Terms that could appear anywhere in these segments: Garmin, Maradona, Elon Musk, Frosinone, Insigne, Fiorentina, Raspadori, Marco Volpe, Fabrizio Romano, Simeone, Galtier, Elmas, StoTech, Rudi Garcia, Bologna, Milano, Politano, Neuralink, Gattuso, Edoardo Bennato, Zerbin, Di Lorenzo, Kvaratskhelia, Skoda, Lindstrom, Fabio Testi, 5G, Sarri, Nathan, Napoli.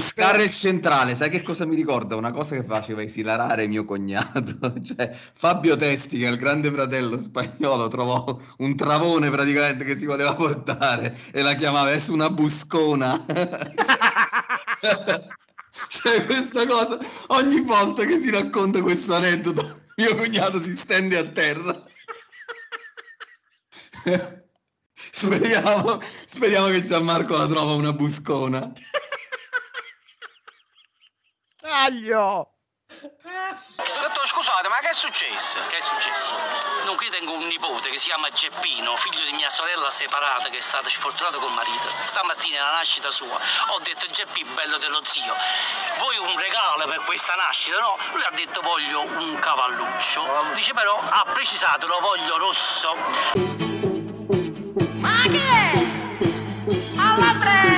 Buscare il centrale, sai che cosa mi ricorda? Una cosa che faceva esilarare mio cognato, cioè Fabio Testi, che è il grande fratello spagnolo, trovò un travone praticamente che si voleva portare e la chiamava "es una buscona". Cioè questa cosa, ogni volta che si racconta questo aneddoto mio cognato si stende a terra. Speriamo che Gianmarco la trova una buscona. Taglio! Dottore, scusate, ma che è successo? Che è successo? Dunque, io tengo un nipote che si chiama Geppino, figlio di mia sorella separata che è stata sfortunata col marito. Stamattina, alla nascita sua, ho detto: "Geppi, bello dello zio, vuoi un regalo per questa nascita?" No, lui ha detto: "Voglio un cavalluccio". Dice però, ha precisato: "Lo voglio rosso". Ma che è? Alla tre!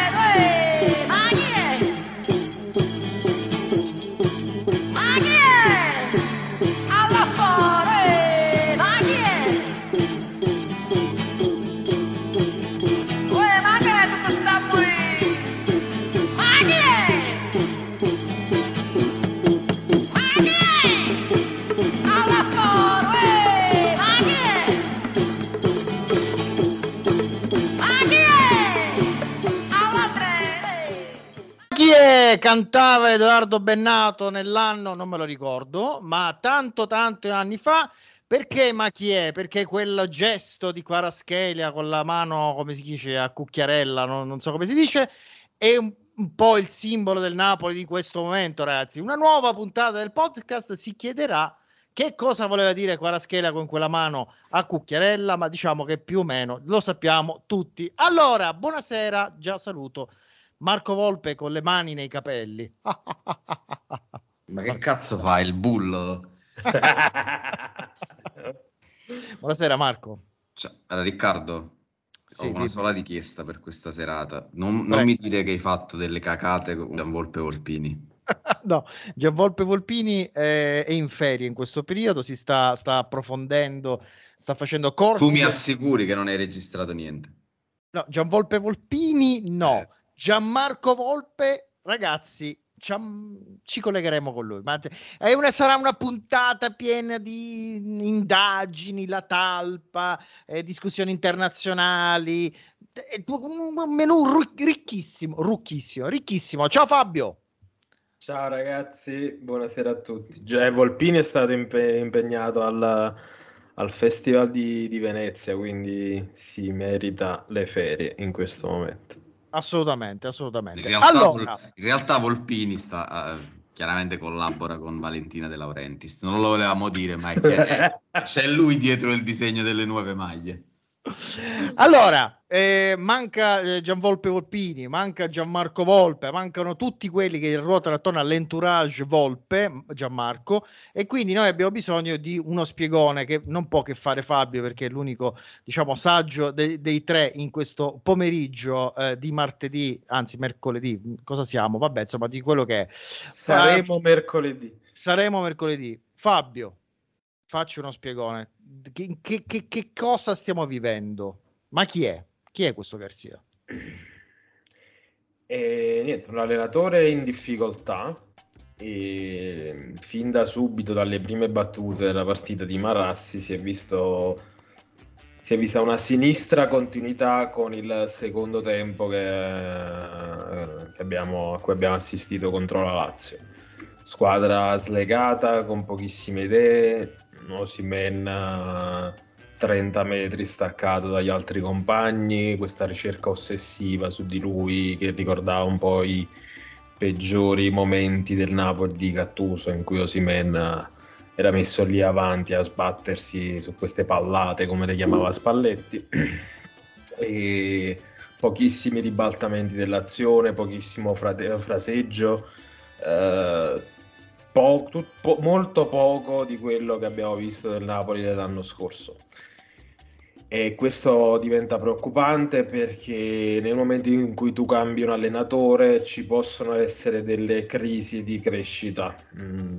Cantava Edoardo Bennato nell'anno, non me lo ricordo, ma tanto anni fa. Perché "ma chi è"? Perché quel gesto di Kvaratskhelia con la mano, come si dice, a cucchiarella, non so come si dice, è un po' il simbolo del Napoli di questo momento, ragazzi. Una nuova puntata del podcast si chiederà che cosa voleva dire Kvaratskhelia con quella mano a cucchiarella, ma diciamo che più o meno lo sappiamo tutti. Allora, buonasera, già saluto Marco Volpe con le mani nei capelli. Ma che cazzo fa il bullo? Buonasera Marco. Ciao, allora, Riccardo, sì, ho una sola richiesta per questa serata. Non mi dire che hai fatto delle cacate con Gianvolpe Volpini. No, Gianvolpe Volpini è in ferie in questo periodo, si sta approfondendo, sta facendo corsi. Tu mi assicuri che non hai registrato niente? No, Gianvolpe Volpini no. Gianmarco Volpe, ragazzi, ci collegheremo con lui, ma sarà una puntata piena di indagini, la talpa, discussioni internazionali, un menù ricchissimo. Ciao Fabio! Ciao ragazzi, buonasera a tutti. Volpini è stato impegnato al Festival di Venezia, quindi si merita le ferie in questo momento. Assolutamente. In realtà Volpini sta chiaramente collabora con Valentina De Laurentiis. Non lo volevamo dire, ma c'è lui dietro il disegno delle nuove maglie. Allora, manca Gianvolpe Volpini, manca Gianmarco Volpe, mancano tutti quelli che ruotano attorno all'entourage Volpe, Gianmarco, e quindi noi abbiamo bisogno di uno spiegone che non può che fare Fabio, perché è l'unico, diciamo, saggio dei tre in questo pomeriggio di martedì, anzi mercoledì, cosa siamo? Vabbè, insomma, di quello che è. Saremo mercoledì. Fabio, faccio uno spiegone. Che cosa stiamo vivendo? Ma chi è? Chi è questo Garcia? Un allenatore in difficoltà, e fin da subito, dalle prime battute della partita di Marassi, si è vista una sinistra continuità con il secondo tempo a cui abbiamo assistito contro la Lazio. Squadra slegata, con pochissime idee, Osimhen 30 metri staccato dagli altri compagni, questa ricerca ossessiva su di lui che ricordava un po' i peggiori momenti del Napoli di Gattuso, in cui Osimhen era messo lì avanti a sbattersi su queste pallate, come le chiamava Spalletti, e pochissimi ribaltamenti dell'azione, pochissimo fraseggio, molto poco di quello che abbiamo visto del Napoli dell'anno scorso, e questo diventa preoccupante, perché nel momento in cui tu cambi un allenatore ci possono essere delle crisi di crescita.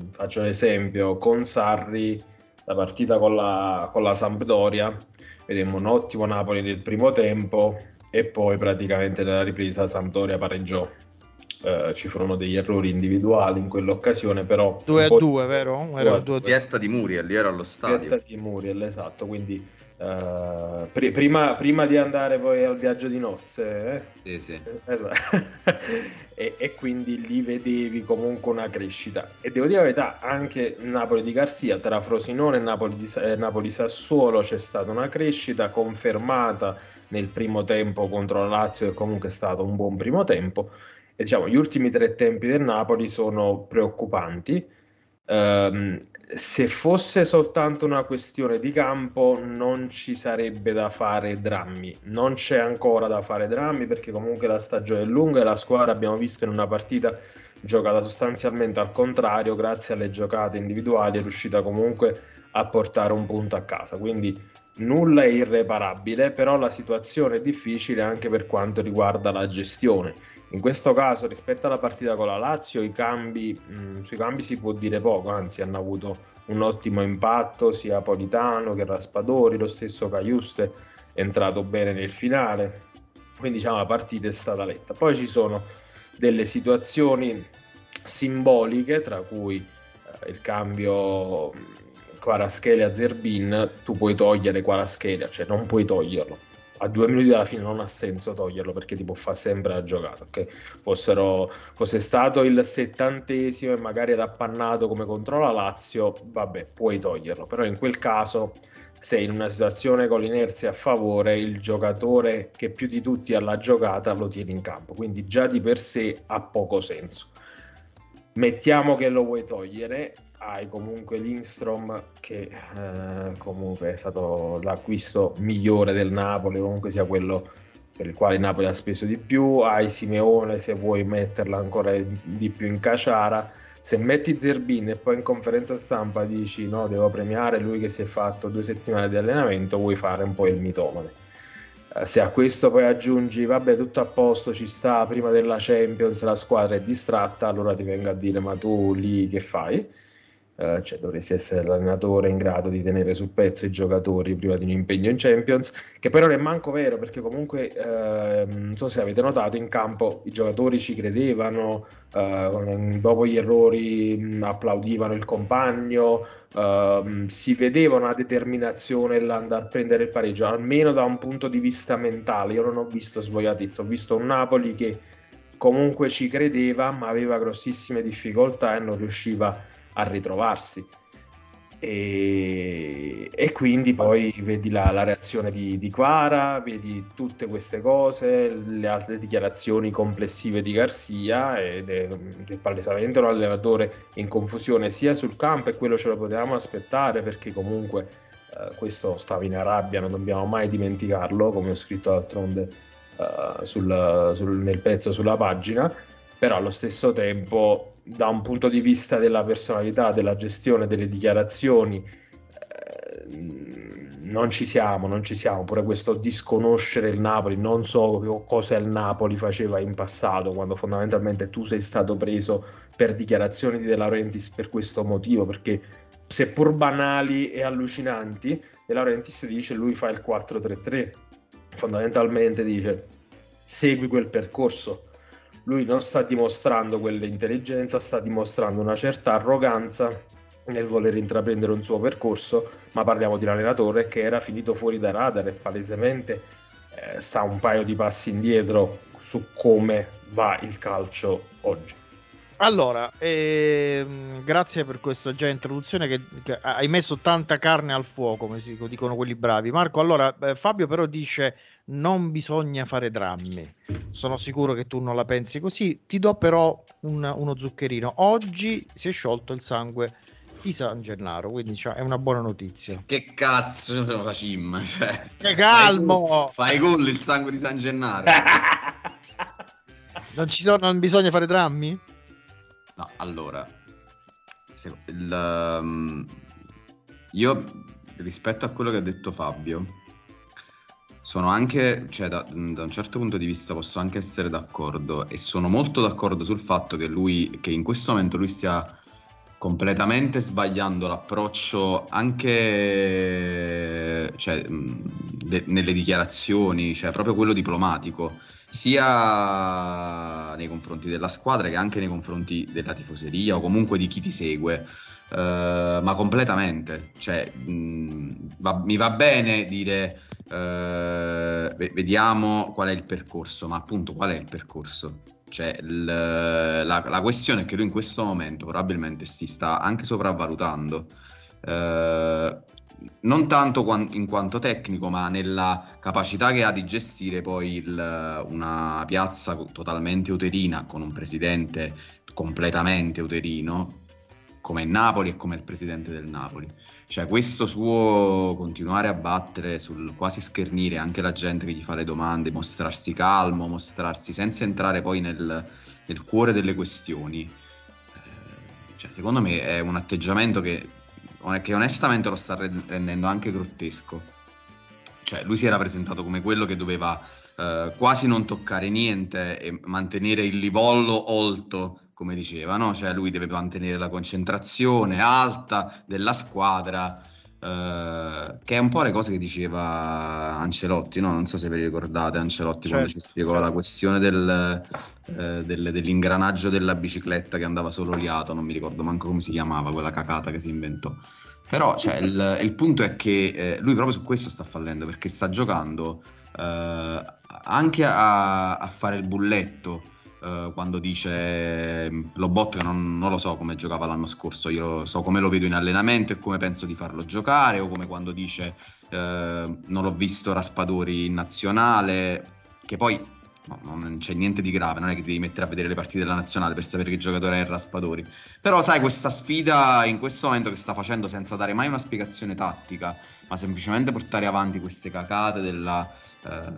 Faccio un esempio: con Sarri la partita con la Sampdoria vedemmo un ottimo Napoli nel primo tempo e poi praticamente nella ripresa Sampdoria pareggiò. ci furono degli errori individuali in quell'occasione, però 2-2, vero? Era 2-2. Pietta di Muriel, era allo stadio. Pietta di Muriel, esatto, quindi prima di andare poi al viaggio di nozze, eh? Sì, sì. Esatto. e quindi lì vedevi comunque una crescita, e devo dire la verità, anche Napoli di Garcia, tra Frosinone e Napoli-Sassuolo c'è stata una crescita confermata nel primo tempo contro la Lazio, che comunque è stato un buon primo tempo, e diciamo gli ultimi tre tempi del Napoli sono preoccupanti. Se fosse soltanto una questione di campo non ci sarebbe da fare drammi, non c'è ancora da fare drammi, perché comunque la stagione è lunga e la squadra, abbiamo visto in una partita giocata sostanzialmente al contrario, grazie alle giocate individuali è riuscita comunque a portare un punto a casa, quindi nulla è irreparabile, però la situazione è difficile anche per quanto riguarda la gestione. In questo caso, rispetto alla partita con la Lazio, sui cambi si può dire poco, anzi hanno avuto un ottimo impatto sia Politano che Raspadori, lo stesso Caiuste è entrato bene nel finale, quindi diciamo la partita è stata letta. Poi ci sono delle situazioni simboliche, tra cui il cambio Kvaratskhelia Zerbin, tu puoi togliere Kvaratskhelia, cioè non puoi toglierlo. A 2 minuti dalla fine non ha senso toglierlo, perché ti può fare sempre la giocata. Okay? Fosse stato il 70° e magari era appannato come contro la Lazio, vabbè, puoi toglierlo. Però in quel caso sei in una situazione con l'inerzia a favore, il giocatore che più di tutti ha la giocata lo tieni in campo. Quindi già di per sé ha poco senso. Mettiamo che lo vuoi togliere, hai comunque Lindstrom che comunque è stato l'acquisto migliore del Napoli, comunque sia quello per il quale il Napoli ha speso di più, hai Simeone se vuoi metterla ancora di più in caciara. Se metti Zerbin e poi in conferenza stampa dici no, devo premiare lui che si è fatto 2 settimane di allenamento, vuoi fare un po' il mitomane. Se a questo poi aggiungi, vabbè, tutto a posto, ci sta, prima della Champions la squadra è distratta, allora ti vengo a dire ma tu lì che fai? Cioè dovresti essere l'allenatore in grado di tenere sul pezzo i giocatori prima di un impegno in Champions, che però non è manco vero, perché comunque non so se avete notato, in campo i giocatori ci credevano, dopo gli errori applaudivano il compagno, si vedeva una determinazione l'andare a prendere il pareggio, almeno da un punto di vista mentale. Io non ho visto svogliatezza, ho visto un Napoli che comunque ci credeva ma aveva grossissime difficoltà e non riusciva a ritrovarsi, e quindi poi vedi la reazione di Kvara, vedi tutte queste cose, le altre dichiarazioni complessive di Garcia, ed è palesemente un allenatore in confusione sia sul campo, e quello ce lo potevamo aspettare, perché comunque questo stava in Arabia, non dobbiamo mai dimenticarlo, come ho scritto d'altronde nel pezzo sulla pagina. Però allo stesso tempo, da un punto di vista della personalità, della gestione, delle dichiarazioni, non ci siamo, pure questo disconoscere il Napoli, non so cosa il Napoli faceva in passato, quando fondamentalmente tu sei stato preso per dichiarazioni di De Laurentiis per questo motivo, perché seppur banali e allucinanti, De Laurentiis dice lui fa il 4-3-3, fondamentalmente dice segui quel percorso. Lui non sta dimostrando quell'intelligenza, sta dimostrando una certa arroganza nel voler intraprendere un suo percorso, ma parliamo di un allenatore che era finito fuori da radar e palesemente sta un paio di passi indietro su come va il calcio oggi. Allora, grazie per questa già introduzione, che hai messo tanta carne al fuoco, come si dicono quelli bravi. Marco, allora, Fabio però dice non bisogna fare drammi. Sono sicuro che tu non la pensi così. Ti do però uno zuccherino. Oggi si è sciolto il sangue di San Gennaro, quindi cioè, è una buona notizia. Che cazzo, la cimma, cioè. Che calmo! Fai gol il sangue di San Gennaro. Non bisogna fare drammi? No, allora io rispetto a quello che ha detto Fabio sono anche, cioè da un certo punto di vista posso anche essere d'accordo, e sono molto d'accordo sul fatto che in questo momento lui stia completamente sbagliando l'approccio anche nelle dichiarazioni, cioè proprio quello diplomatico. sia nei confronti della squadra che anche nei confronti della tifoseria o comunque di chi ti segue, ma completamente, cioè mi va bene dire vediamo qual è il percorso, ma appunto qual è il percorso? Cioè la questione è che lui in questo momento probabilmente si sta anche sopravvalutando, non tanto in quanto tecnico, ma nella capacità che ha di gestire poi una piazza totalmente uterina, con un presidente completamente uterino come il Napoli e come il presidente del Napoli. Cioè questo suo continuare a battere sul quasi schernire anche la gente che gli fa le domande, mostrarsi calmo, mostrarsi senza entrare poi nel cuore delle questioni, cioè secondo me è un atteggiamento che onestamente lo sta rendendo anche grottesco. Cioè lui si era presentato come quello che doveva quasi non toccare niente e mantenere il livello alto, come diceva, no? Cioè lui deve mantenere la concentrazione alta della squadra, che è un po' le cose che diceva Ancelotti, no? Non so se vi ricordate Ancelotti, certo, quando ci spiegò, certo, la questione dell'ingranaggio della bicicletta che andava solo oliato, non mi ricordo manco come si chiamava quella cacata che si inventò. Però cioè, il punto è che lui proprio su questo sta fallendo, perché sta giocando anche a fare il bulletto, quando dice Lobotka non lo so come giocava l'anno scorso, io so come lo vedo in allenamento e come penso di farlo giocare, o come quando dice non l'ho visto Raspadori in nazionale, che poi no, non c'è niente di grave, non è che ti devi mettere a vedere le partite della nazionale per sapere che giocatore è Raspadori, però sai questa sfida in questo momento che sta facendo senza dare mai una spiegazione tattica, ma semplicemente portare avanti queste cacate della c'è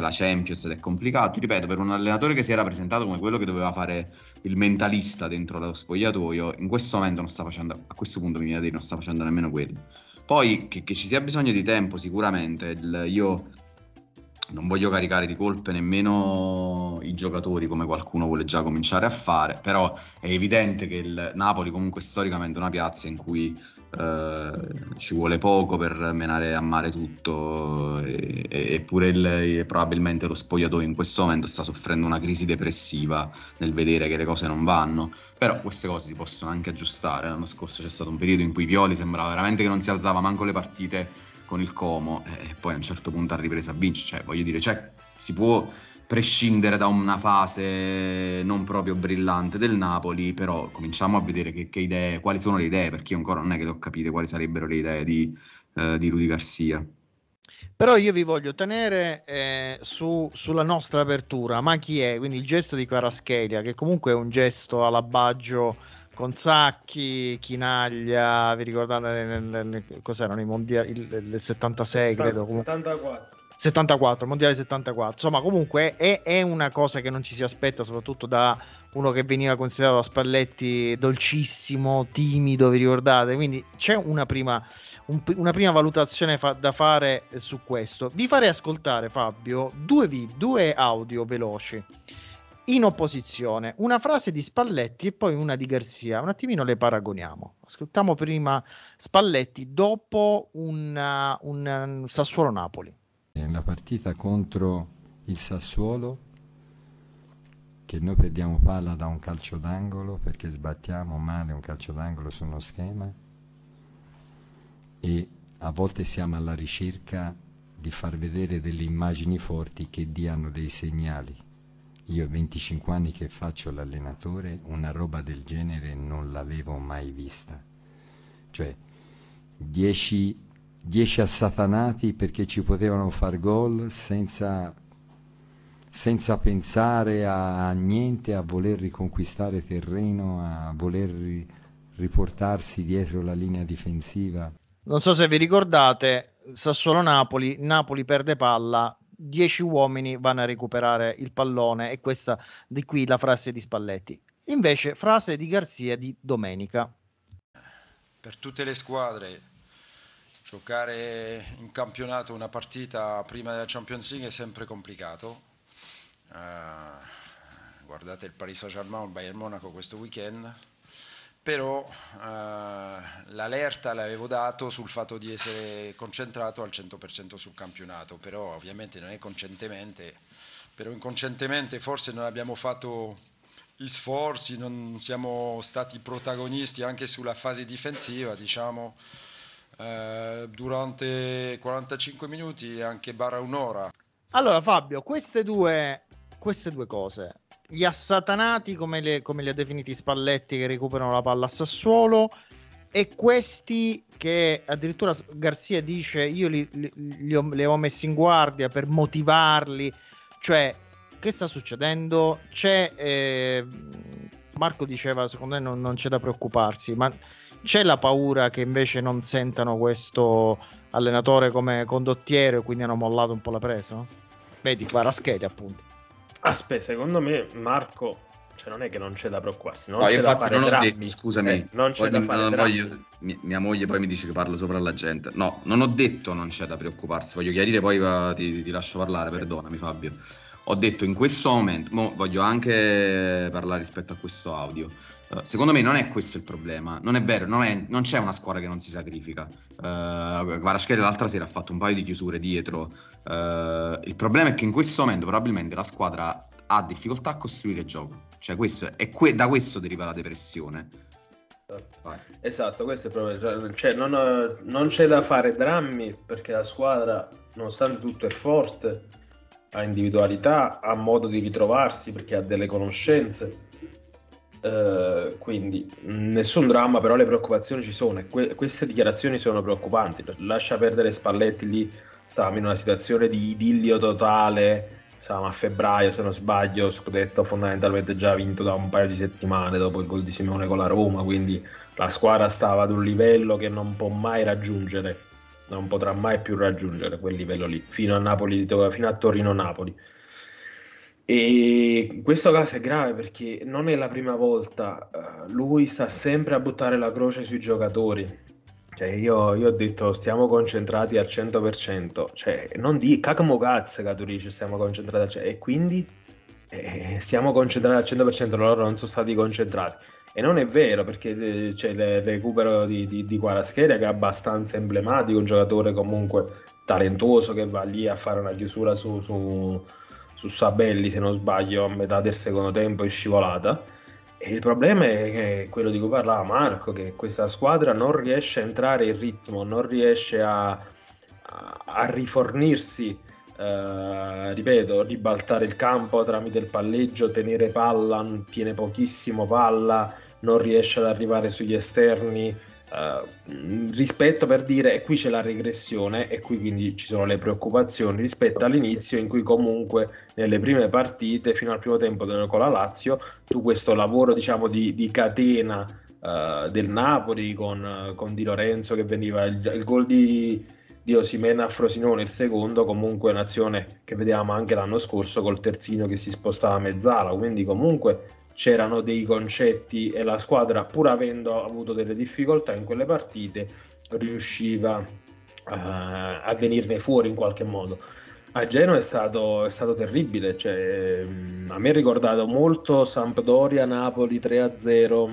la Champions ed è complicato, ripeto, per un allenatore che si era presentato come quello che doveva fare il mentalista dentro lo spogliatoio, in questo momento non sta facendo, a questo punto mi viene a dire non sta facendo nemmeno quello. Poi che ci sia bisogno di tempo sicuramente, io non voglio caricare di colpe nemmeno i giocatori, come qualcuno vuole già cominciare a fare, però è evidente che il Napoli comunque storicamente è una piazza in cui ci vuole poco per menare a mare tutto, eppure probabilmente lo spogliatoio in questo momento sta soffrendo una crisi depressiva nel vedere che le cose non vanno. Però queste cose si possono anche aggiustare. L'anno scorso c'è stato un periodo in cui Pioli sembrava veramente che non si alzava manco le partite con il Como, e poi a un certo punto ha ripreso a vincere. Cioè voglio dire, cioè, si può prescindere da una fase non proprio brillante del Napoli, però cominciamo a vedere che idee, quali sono le idee, perché io ancora non è che le ho capite quali sarebbero le idee di Rudi Garcia. Però io vi voglio tenere sulla nostra apertura, ma chi è? Quindi il gesto di Kvaratskhelia, che comunque è un gesto all'abbaggio con Sacchi, Chinaglia, vi ricordate cos'erano i mondiali, il 76 credo, 74, mondiale 74, insomma comunque è una cosa che non ci si aspetta, soprattutto da uno che veniva considerato da Spalletti dolcissimo, timido, vi ricordate? Quindi c'è una prima valutazione da fare su questo. Vi farei ascoltare, Fabio, due audio veloci in opposizione, una frase di Spalletti e poi una di Garcia, un attimino le paragoniamo. Ascoltiamo prima Spalletti, dopo un Sassuolo-Napoli. La partita contro il Sassuolo, che noi perdiamo palla da un calcio d'angolo perché sbattiamo male un calcio d'angolo su uno schema, e a volte siamo alla ricerca di far vedere delle immagini forti che diano dei segnali. Io 25 anni che faccio l'allenatore, una roba del genere non l'avevo mai vista. Cioè 10 assatanati perché ci potevano far gol senza pensare a niente, a voler riconquistare terreno, a voler riportarsi dietro la linea difensiva. Non so se vi ricordate, Sassuolo-Napoli perde palla, 10 uomini vanno a recuperare il pallone, e questa di qui la frase di Spalletti. Invece frase di Garcia di domenica. Per tutte le squadre giocare in campionato una partita prima della Champions League è sempre complicato, guardate il Paris Saint-Germain, il Bayern Monaco questo weekend, però l'allerta l'avevo dato sul fatto di essere concentrato al 100% sul campionato, però ovviamente non è concentemente, però inconscientemente forse non abbiamo fatto gli sforzi, non siamo stati protagonisti anche sulla fase difensiva, diciamo, durante 45 minuti e anche barra un'ora. Allora Fabio, queste due cose, gli assatanati come li ha definiti Spalletti che recuperano la palla a Sassuolo, e questi che addirittura Garcia dice io li avevo messi in guardia per motivarli, cioè che sta succedendo? C'è Marco diceva secondo me non c'è da preoccuparsi, ma c'è la paura che invece non sentano questo allenatore come condottiero e quindi hanno mollato un po' la presa, no? Vedi Kvaratskhelia appunto. Aspetta, secondo me Marco, cioè non è che non c'è da preoccuparsi, non no, c'è da fare drammi. Scusami, non c'è da fare drammi. Mia moglie poi mi dice che parlo sopra la gente. No, non ho detto non c'è da preoccuparsi, voglio chiarire, poi ti lascio parlare, perdonami Fabio. Ho detto in questo momento, voglio anche parlare rispetto a questo audio. Secondo me non è questo il problema, non è vero, non c'è una squadra che non si sacrifica. Kvaratskhelia l'altra sera ha fatto un paio di chiusure dietro. Il problema è che in questo momento probabilmente la squadra ha difficoltà a costruire il gioco, cioè questo è da questo deriva la depressione. Vai. Esatto, questo è proprio, cioè non c'è da fare drammi perché la squadra nonostante tutto è forte, ha individualità, ha modo di ritrovarsi perché ha delle conoscenze. Quindi nessun dramma, però le preoccupazioni ci sono e queste dichiarazioni sono preoccupanti. Lascia perdere Spalletti, lì stavamo in una situazione di idillio totale, stavamo a febbraio se non sbaglio, scudetto fondamentalmente già vinto da un paio di settimane dopo il gol di Simeone con la Roma, quindi la squadra stava ad un livello che non può mai raggiungere, non potrà mai più raggiungere quel livello lì, fino a Torino-Napoli. E questo caso è grave perché non è la prima volta, lui sta sempre a buttare la croce sui giocatori, cioè io ho detto stiamo concentrati al 100%, cioè non di cacmo cazzo Caturici, stiamo concentrati al, e quindi stiamo concentrati al 100%, loro non sono stati concentrati e non è vero perché c'è il recupero di Kvaratskhelia che è abbastanza emblematico, un giocatore comunque talentuoso che va lì a fare una chiusura su Sabelli se non sbaglio a metà del secondo tempo in scivolata, e il problema è quello di cui parlava Marco, che questa squadra non riesce a entrare in ritmo, non riesce a rifornirsi, ripeto, ribaltare il campo tramite il palleggio, tenere palla, tiene pochissimo palla, non riesce ad arrivare sugli esterni, rispetto, per dire, e qui c'è la regressione e qui quindi ci sono le preoccupazioni rispetto all'inizio in cui comunque nelle prime partite fino al primo tempo con la Lazio tu questo lavoro diciamo di catena del Napoli con Di Lorenzo che veniva il gol di Osimhen a Frosinone, il secondo comunque un'azione che vedevamo anche l'anno scorso col terzino che si spostava a mezzala, quindi comunque c'erano dei concetti e la squadra, pur avendo avuto delle difficoltà in quelle partite, riusciva a venirne fuori in qualche modo. A Genoa è stato terribile, cioè, a me è ricordato molto Sampdoria-Napoli 3-0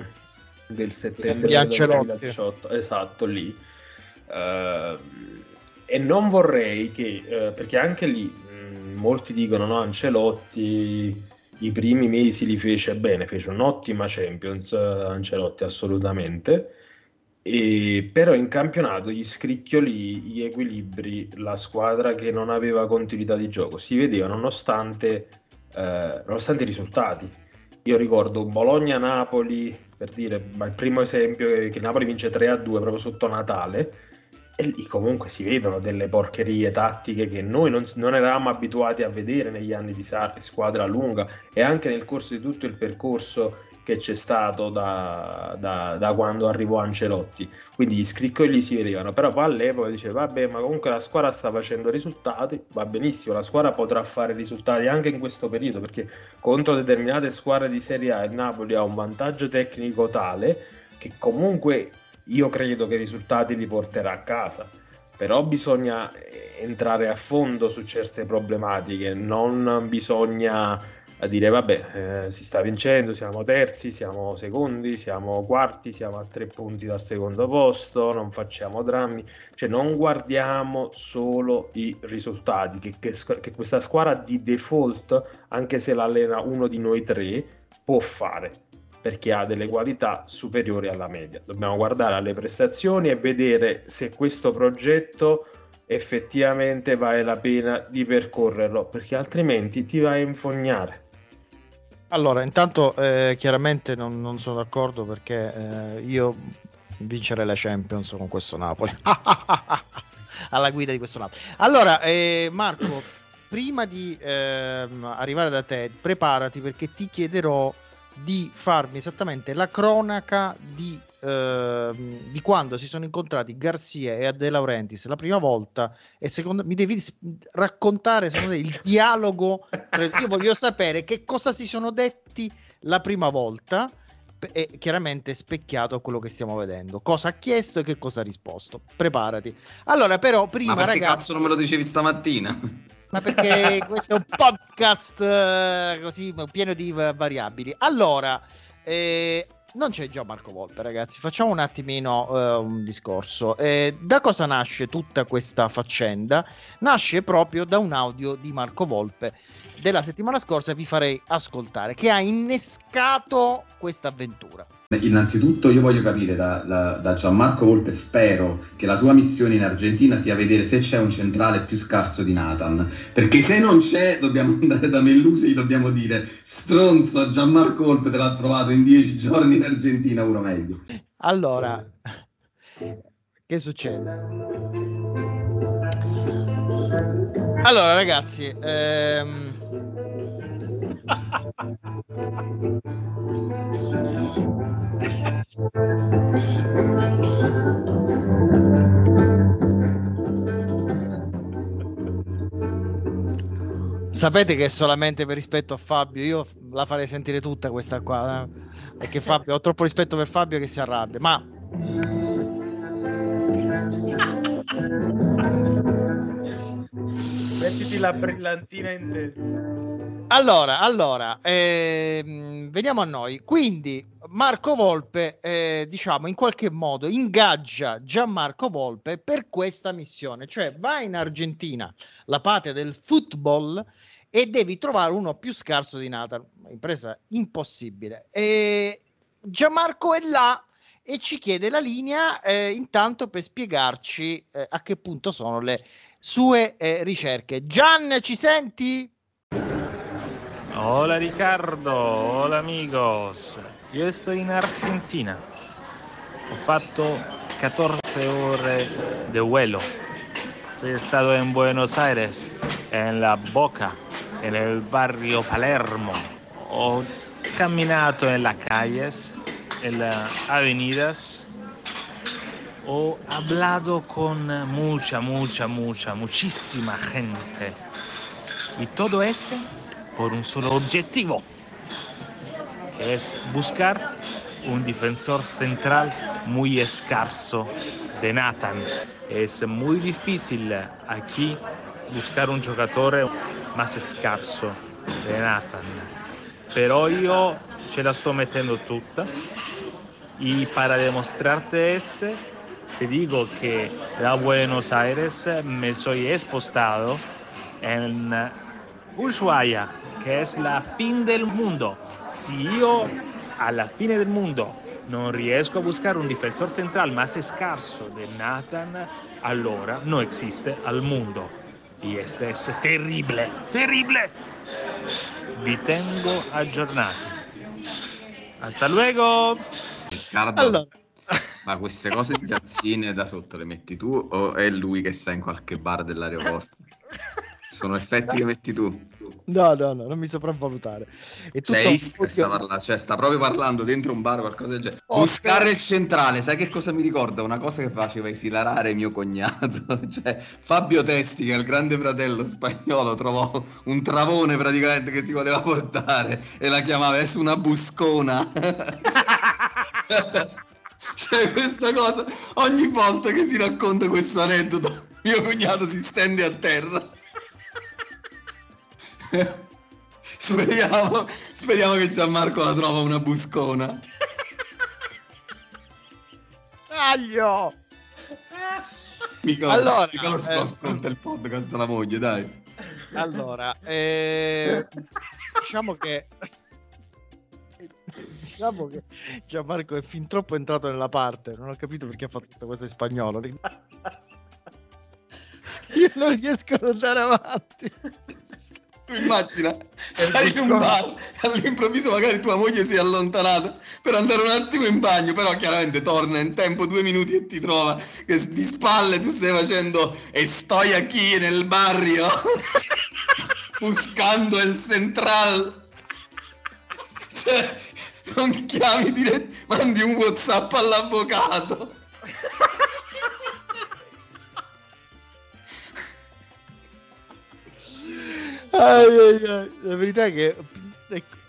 del settembre del 2018, esatto, lì. E non vorrei che, perché anche lì molti dicono no, Ancelotti i primi mesi li fece bene, fece un'ottima Champions Ancelotti assolutamente, e però in campionato gli scricchioli, gli equilibri, la squadra che non aveva continuità di gioco si vedeva nonostante i risultati. Io ricordo Bologna-Napoli, per dire, ma il primo esempio è che Napoli vince 3-2 proprio sotto Natale, e lì comunque si vedono delle porcherie tattiche che noi non eravamo abituati a vedere negli anni di Sarri, squadra lunga, e anche nel corso di tutto il percorso che c'è stato da quando arrivò Ancelotti, quindi gli scricchioli si vedevano, però poi all'epoca diceva vabbè, ma comunque la squadra sta facendo risultati, va benissimo, la squadra potrà fare risultati anche in questo periodo perché contro determinate squadre di Serie A il Napoli ha un vantaggio tecnico tale che comunque io credo che i risultati li porterà a casa, però bisogna entrare a fondo su certe problematiche, non bisogna a dire vabbè, si sta vincendo, siamo terzi, siamo secondi, siamo quarti, siamo a 3 punti dal secondo posto, non facciamo drammi, cioè non guardiamo solo i risultati, che questa squadra di default, anche se l'allena uno di noi tre, può fare, perché ha delle qualità superiori alla media. Dobbiamo guardare alle prestazioni e vedere se questo progetto effettivamente vale la pena di percorrerlo, perché altrimenti ti vai a infognare. Allora, intanto chiaramente non sono d'accordo, perché io vincerei la Champions con questo Napoli, alla guida di questo Napoli. Allora, Marco, prima di arrivare da te, preparati, perché ti chiederò di farmi esattamente la cronaca di quando si sono incontrati Garcia e De Laurentiis la prima volta, e mi devi raccontare secondo te il dialogo io voglio sapere che cosa si sono detti la prima volta, e chiaramente specchiato a quello che stiamo vedendo, cosa ha chiesto e che cosa ha risposto. Preparati. Allora, però prima, ragazzi, ma cazzo non me lo dicevi stamattina? Ma perché questo è un podcast così pieno di variabili. Allora, non c'è Gianmarco Volpe, ragazzi, facciamo un attimino un discorso. Da cosa nasce tutta questa faccenda? Nasce proprio da un audio di Marco Volpe della settimana scorsa, vi farei ascoltare, che ha innescato questa avventura. Innanzitutto io voglio capire da Gianmarco Volpe, spero che la sua missione in Argentina sia vedere se c'è un centrale più scarso di Nathan, perché se non c'è dobbiamo andare da Mellusi e gli dobbiamo dire: stronzo, Gianmarco Volpe te l'ha trovato in 10 giorni in Argentina, uno meglio. Allora, che succede? Allora, ragazzi, sapete che solamente per rispetto a Fabio io la farei sentire tutta questa qua, perché Fabio, ho troppo rispetto per Fabio che si arrabbia, ma mettiti la brillantina in testa. Allora, veniamo a noi. Quindi Marco Volpe, diciamo, in qualche modo ingaggia Gianmarco Volpe per questa missione, cioè vai in Argentina, la patria del football, e devi trovare uno più scarso di Nathan, impresa impossibile. Gianmarco è là e ci chiede la linea intanto per spiegarci a che punto sono le sue ricerche. Gian, ci senti? Hola Riccardo, hola amigos. Io sto in Argentina. Ho fatto 14 ore di vuelo. Sono stato in Buenos Aires, en La Boca, en el barrio Palermo. Ho camminato en las calles, en las avenidas. Ho hablado con muchísima gente. Y todo esto por un solo objetivo, que es buscar un defensor central muy escaso de Nathan. Es muy difícil aquí buscar un giocatore más escaso de Nathan. Pero yo ce la sto mettendo tutta. Y para demostrarte te digo que a Buenos Aires me soy expostado en Ushuaia, que es la fin del mundo. Si yo a la fine del mundo non riesco a buscar un difensor central más escaso de Nathan, allora no existe al mundo. Y este es terrible, terrible. Vi tengo aggiornati. Hasta luego. Allora. Ma queste cose di tazzine da sotto le metti tu o è lui che sta in qualche bar dell'aeroporto? Sono effetti che metti tu? No, non mi sopravvalutare. È tutto sta proprio parlando dentro un bar, qualcosa del genere. Buscare il centrale, sai che cosa mi ricorda? Una cosa che faceva esilarare mio cognato, cioè Fabio Testi, che è il grande fratello spagnolo, trovò un travone praticamente che si voleva portare e la chiamava "es una buscona". Cioè, questa cosa, ogni volta che si racconta questo aneddoto, mio cognato si stende a terra. Speriamo che Gianmarco la trova una buscona. Taglio! Allora, lo ascolta il podcast la moglie, dai. Allora, diciamo che Gianmarco è fin troppo entrato nella parte. Non ho capito perché ha fatto tutto questo in spagnolo. Io non riesco ad andare avanti. Tu immagina, stai in un bar, all'improvviso magari tua moglie si è allontanata per andare un attimo in bagno, però chiaramente torna in tempo 2 minuti e ti trova che di spalle tu stai facendo e sto aquí nel barrio buscando il central. Cioè, non chiami direttamente, mandi un WhatsApp all'avvocato. La verità è che,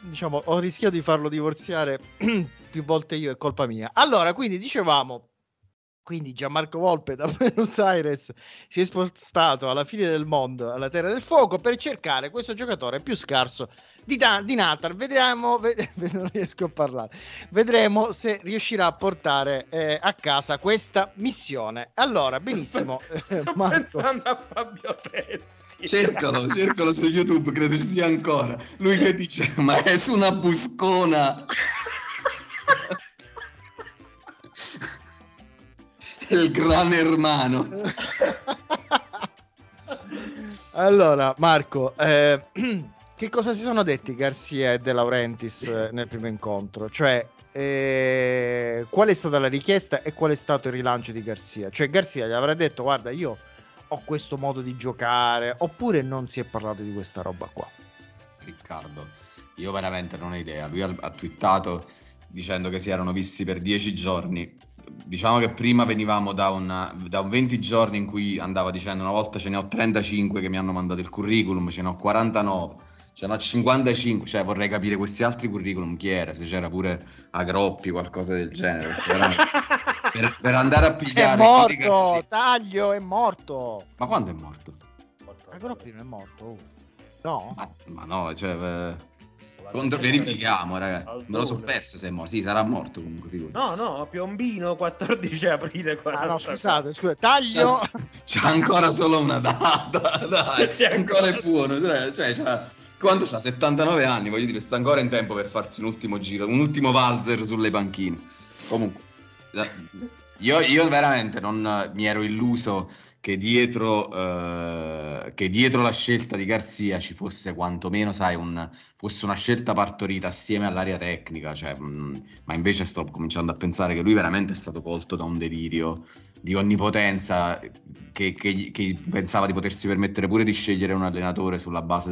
diciamo, ho rischiato di farlo divorziare più volte io, è colpa mia. Allora, quindi dicevamo, quindi Gianmarco Volpe da Buenos Aires si è spostato alla fine del mondo, alla Terra del Fuoco, per cercare questo giocatore più scarso di Nathan. Non riesco a parlare. Vedremo se riuscirà a portare a casa questa missione. Allora, benissimo. Sto pensando a Fabio Testi. Cercalo su YouTube, credo ci sia ancora. Lui che dice, ma è su una buscona. Il gran hermano. Allora, Marco, che cosa si sono detti Garcia e De Laurentiis nel primo incontro? Cioè, qual è stata la richiesta e qual è stato il rilancio di Garcia? Cioè, Garcia gli avrà detto, guarda, io ho questo modo di giocare, oppure non si è parlato di questa roba qua? Riccardo, io veramente non ho idea. Lui ha twittato dicendo che si erano visti per 10 giorni. Diciamo che prima venivamo da un 20 giorni in cui andava dicendo una volta ce ne ho 35 che mi hanno mandato il curriculum, ce ne ho 49, ce ne ho 55, cioè vorrei capire questi altri curriculum chi era, se c'era pure Agroppi, qualcosa del genere, per andare a pigliare. È morto, taglio, è morto. Ma quando è morto? Agroppi non è morto? No? Ma no, cioè... Verifichiamo, ragazzi. Me lo so perso se è morto. Sì, sarà morto comunque. Figurati. No, Piombino, 14 aprile. 40. Ah, no, scusate. Taglio. C'è ancora solo una data. Dai, c'è ancora è buono. Cioè, quanto c'ha? 79 anni, voglio dire, sta ancora in tempo per farsi un ultimo giro, un ultimo valzer sulle panchine. Comunque, io veramente non mi ero illuso che dietro la scelta di Garcia ci fosse quantomeno, sai, fosse una scelta partorita assieme all'area tecnica, cioè, ma invece sto cominciando a pensare che lui veramente è stato colto da un delirio di onnipotenza che pensava di potersi permettere pure di scegliere un allenatore sulla base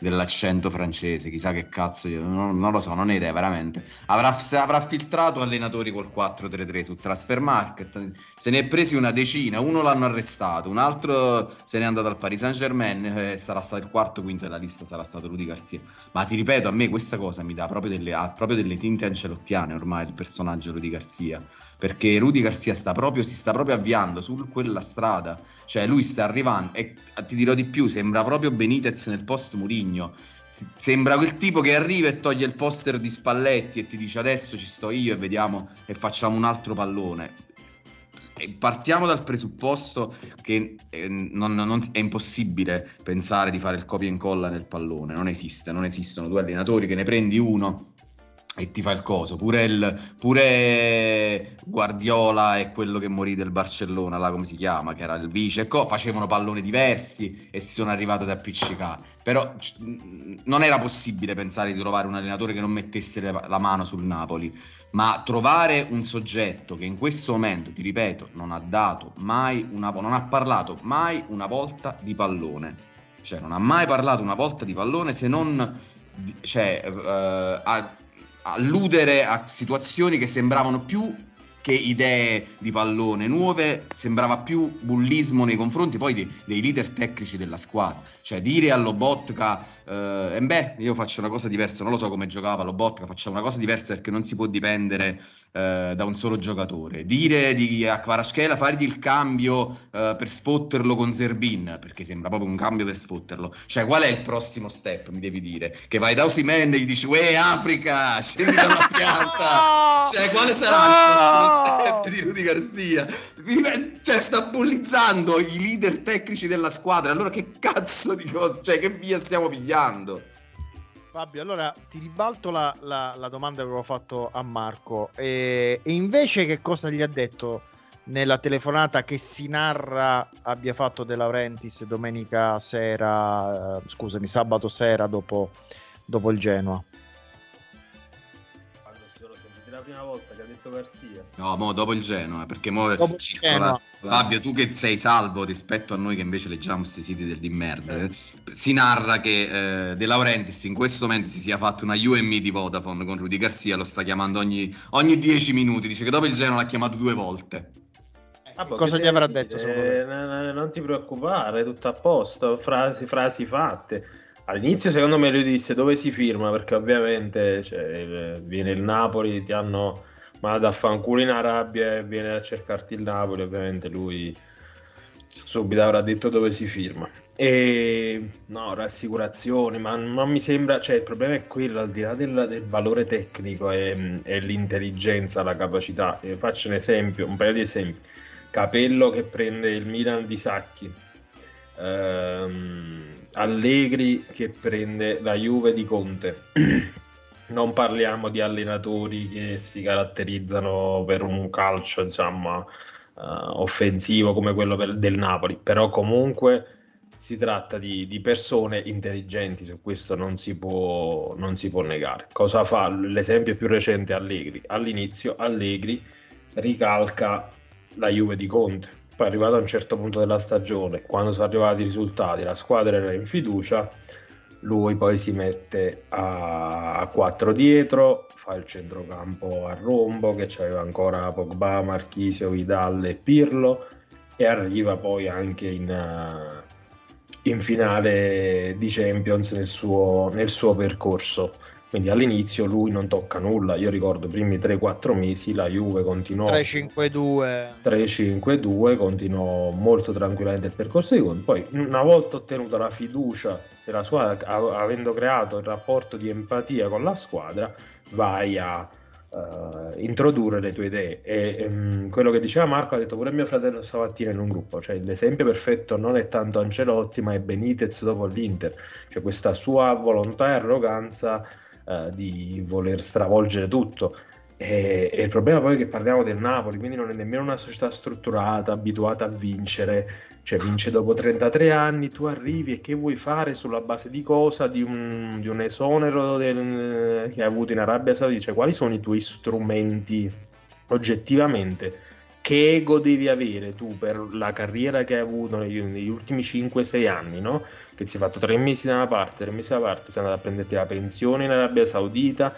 dell'accento francese, chissà che cazzo, non lo so, non ho idea veramente. Avrà filtrato allenatori col 4-3-3 su Transfermarkt, se ne è presi una decina, uno l'hanno arrestato, un altro se n'è andato al Paris Saint-Germain, sarà stato il quarto, quinto della lista, sarà stato Rudi Garcia. Ma ti ripeto, a me questa cosa mi dà proprio delle tinte ancelottiane ormai il personaggio Rudi Garcia, perché Rudi Garcia si sta proprio avviando su quella strada, cioè lui sta arrivando e ti dirò di più, sembra proprio Benitez nel post Mourinho, sembra quel tipo che arriva e toglie il poster di Spalletti e ti dice adesso ci sto io e vediamo e facciamo un altro pallone. E partiamo dal presupposto che non è impossibile pensare di fare il copia e incolla nel pallone, non esistono due allenatori che ne prendi uno e ti fa il coso, pure Guardiola e quello che morì del Barcellona, là come si chiama, che era il vice, facevano palloni diversi e si sono arrivati ad appiccicare, però non era possibile pensare di trovare un allenatore che non mettesse la mano sul Napoli, ma trovare un soggetto che in questo momento, ti ripeto, non ha parlato mai una volta di pallone, cioè non ha mai parlato una volta di pallone se non, cioè, alludere a situazioni che sembravano più che idee di pallone nuove, sembrava più bullismo nei confronti poi dei leader tecnici della squadra. Cioè dire a Lobotka io faccio una cosa diversa, non lo so come giocava Lobotka, facciamo una cosa diversa perché non si può dipendere da un solo giocatore. Dire a Kvaratskhelia fargli il cambio per sfotterlo con Zerbin, perché sembra proprio un cambio per sfotterlo. Cioè qual è il prossimo step, mi devi dire? Che vai da Osimhen e gli dici uè Africa, scendi da una pianta. Cioè quale sarà il prossimo step di Rudi Garcia? Cioè sta bullizzando i leader tecnici della squadra, allora che cazzo di cosa, cioè che via stiamo pigliando? Fabio, allora ti ribalto la domanda che avevo fatto a Marco e invece che cosa gli ha detto nella telefonata che si narra abbia fatto De Laurentiis sabato sera dopo il Genoa? La prima volta che ha detto Garcia. No, mo dopo il Genoa, perché mo circola. Fabio, tu che sei salvo rispetto a noi che invece leggiamo questi siti di merda, si narra che De Laurentiis in questo momento si sia fatto una UMI di Vodafone con Rudi Garcia, lo sta chiamando ogni 10 minuti, dice che dopo il Genoa l'ha chiamato 2 volte. Cosa gli avrà detto? Non ti preoccupare, è tutto a posto, frasi fatte. All'inizio secondo me lui disse dove si firma, perché ovviamente viene il Napoli, ti hanno mandato a fanculo in Arabia e viene a cercarti il Napoli, ovviamente lui subito avrà detto dove si firma. E no, rassicurazioni, ma non mi sembra, il problema è quello, al di là del valore tecnico è l'intelligenza, la capacità. E faccio un paio di esempi. Capello che prende il Milan di Sacchi. Allegri che prende la Juve di Conte. Non parliamo di allenatori che si caratterizzano per un calcio offensivo come quello del Napoli, però comunque si tratta di persone intelligenti, su questo non si può negare. Cosa fa? L'esempio più recente è Allegri. All'inizio Allegri ricalca la Juve di Conte. Poi è arrivato a un certo punto della stagione, quando sono arrivati i risultati, la squadra era in fiducia, lui poi si mette a 4 dietro, fa il centrocampo a rombo, che c'aveva ancora Pogba, Marchisio, Vidal e Pirlo, e arriva poi anche in finale di Champions nel suo percorso. Quindi all'inizio lui non tocca nulla, io ricordo i primi 3-4 mesi la Juve continuò 3-5-2, continuò molto tranquillamente il percorso di Conte. Poi una volta ottenuta la fiducia della squadra, avendo creato il rapporto di empatia con la squadra, vai a introdurre le tue idee e quello che diceva Marco, ha detto pure mio fratello stamattina in un gruppo, l'esempio perfetto non è tanto Ancelotti ma è Benitez dopo l'Inter, questa sua volontà e arroganza di voler stravolgere tutto e il problema poi è che parliamo del Napoli, quindi non è nemmeno una società strutturata, abituata a vincere, vince dopo 33 anni, tu arrivi e che vuoi fare sulla base di cosa? Di un esonero che hai avuto in Arabia Saudita, quali sono i tuoi strumenti oggettivamente? Che ego devi avere tu per la carriera che hai avuto negli ultimi 5-6 anni, no? Che si è fatto 3 mesi da una parte, 3 mesi da una parte, sei andato a prenderti la pensione in Arabia Saudita,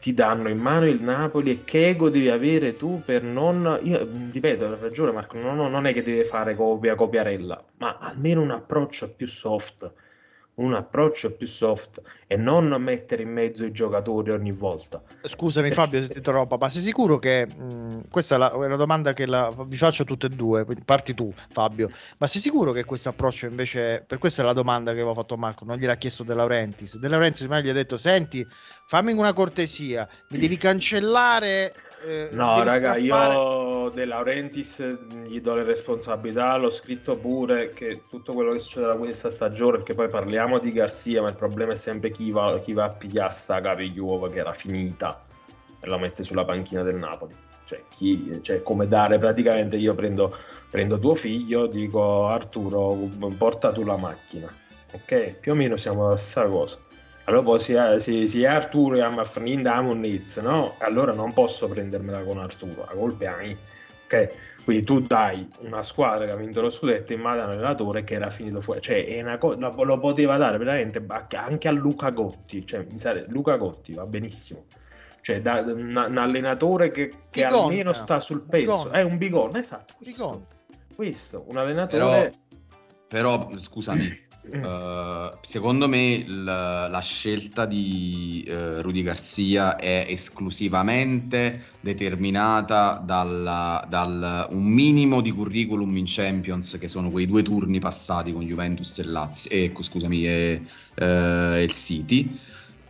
ti danno in mano il Napoli e che ego devi avere tu per non... Io ripeto, hai ragione Marco, non è che deve fare copiarella, ma almeno un approccio più soft e non mettere in mezzo i giocatori ogni volta. Scusami Fabio se ti interrompo, ma sei sicuro che questa è una domanda che vi faccio tutte e due, parti tu Fabio, ma sei sicuro che questo approccio invece, per questa è la domanda che avevo fatto Marco, non gliel'ha chiesto De Laurentiis ma gli ha detto senti fammi una cortesia, mi devi cancellare no raga, scappare. Io De Laurentiis gli do le responsabilità, l'ho scritto pure che tutto quello che succede da questa stagione, perché poi parliamo di Garcia ma il problema è sempre chi va a pigliare sta capigliuova che era finita e la mette sulla panchina del Napoli, come dare praticamente, io prendo tuo figlio, dico Arturo porta tu la macchina, ok, più o meno siamo alla stessa cosa. Allora poi se Arturo è a Fernanda Moniz, no? Allora non posso prendermela con Arturo, la colpa è a me. Okay? Quindi tu dai una squadra che ha vinto lo scudetto in mano all'allenatore che era finito fuori, è una lo poteva dare veramente anche a Luca Gotti, Luca Gotti va benissimo. cioè da un allenatore che almeno sta sul pezzo, è un Bigon, esatto, questo un allenatore, però scusami, secondo me la scelta di Rudi Garcia è esclusivamente determinata dal un minimo di curriculum in Champions, che sono quei due turni passati con Juventus e Lazio, il City.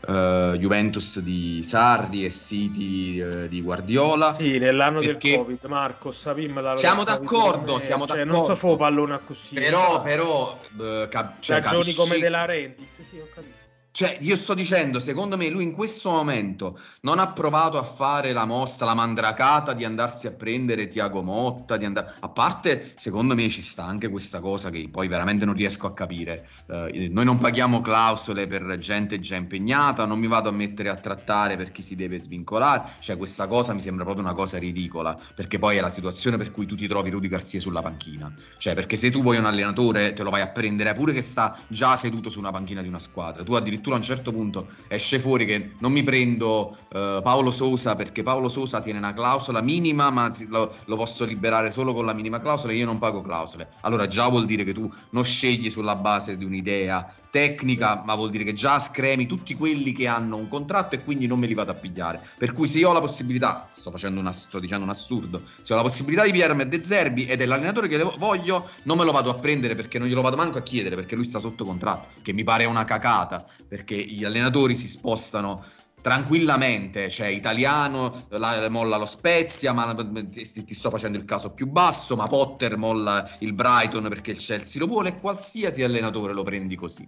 Juventus di Sarri e City di Guardiola. Sì, nell'anno del Covid, Marco, siamo d'accordo. Non so fu pallone a così. Però ragioni come De Laurentiis, sì, ho capito. Cioè, io sto dicendo, secondo me lui in questo momento non ha provato a fare la mossa, la mandracata di andarsi a prendere Thiago Motta, a parte, secondo me ci sta anche questa cosa che poi veramente non riesco a capire. Noi non paghiamo clausole per gente già impegnata, non mi vado a mettere a trattare per chi si deve svincolare, cioè questa cosa mi sembra proprio una cosa ridicola, perché poi è la situazione per cui tu ti trovi Rudi Garcia sulla panchina, cioè perché se tu vuoi un allenatore te lo vai a prendere pure che sta già seduto su una panchina di una squadra, tu addirittura a un certo punto esce fuori che non mi prendo Paolo Sousa perché Paolo Sousa tiene una clausola minima, ma lo posso liberare solo con la minima clausola e io non pago clausole. Allora già vuol dire che tu non scegli sulla base di un'idea tecnica, ma vuol dire che già scremi tutti quelli che hanno un contratto e quindi non me li vado a pigliare. Per cui se io ho la possibilità, sto dicendo un assurdo, se ho la possibilità di pigliarmi De Zerbi ed è l'allenatore che voglio, non me lo vado a prendere perché non glielo vado manco a chiedere, perché lui sta sotto contratto, che mi pare una cacata, perché gli allenatori si spostano tranquillamente, cioè italiano molla lo Spezia, ma ti sto facendo il caso più basso, ma Potter molla il Brighton perché il Chelsea lo vuole, e qualsiasi allenatore lo prendi così,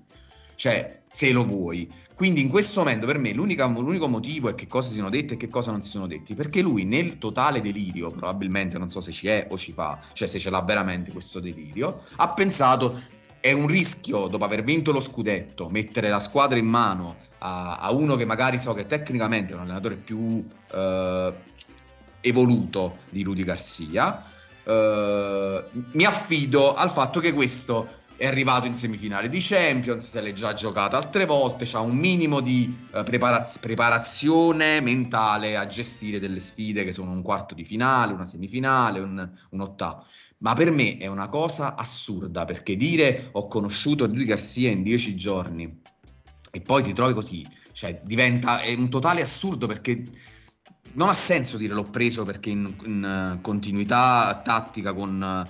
cioè se lo vuoi. Quindi in questo momento per me l'unico motivo è che cosa si sono dette e che cosa non si sono detti, perché lui nel totale delirio, probabilmente, non so se ci è o ci fa, cioè se ce l'ha veramente questo delirio, ha pensato: è un rischio, dopo aver vinto lo scudetto, mettere la squadra in mano a uno che magari so che tecnicamente è un allenatore più evoluto di Rudi Garcia. Mi affido al fatto che questo è arrivato in semifinale di Champions, se l'è già giocata altre volte, c'ha un minimo di preparazione mentale a gestire delle sfide che sono un quarto di finale, una semifinale, un ottavo. Ma per me è una cosa assurda, perché dire ho conosciuto Rudi Garcia in 10 giorni e poi ti trovi così, cioè è un totale assurdo, perché non ha senso dire l'ho preso perché in continuità tattica con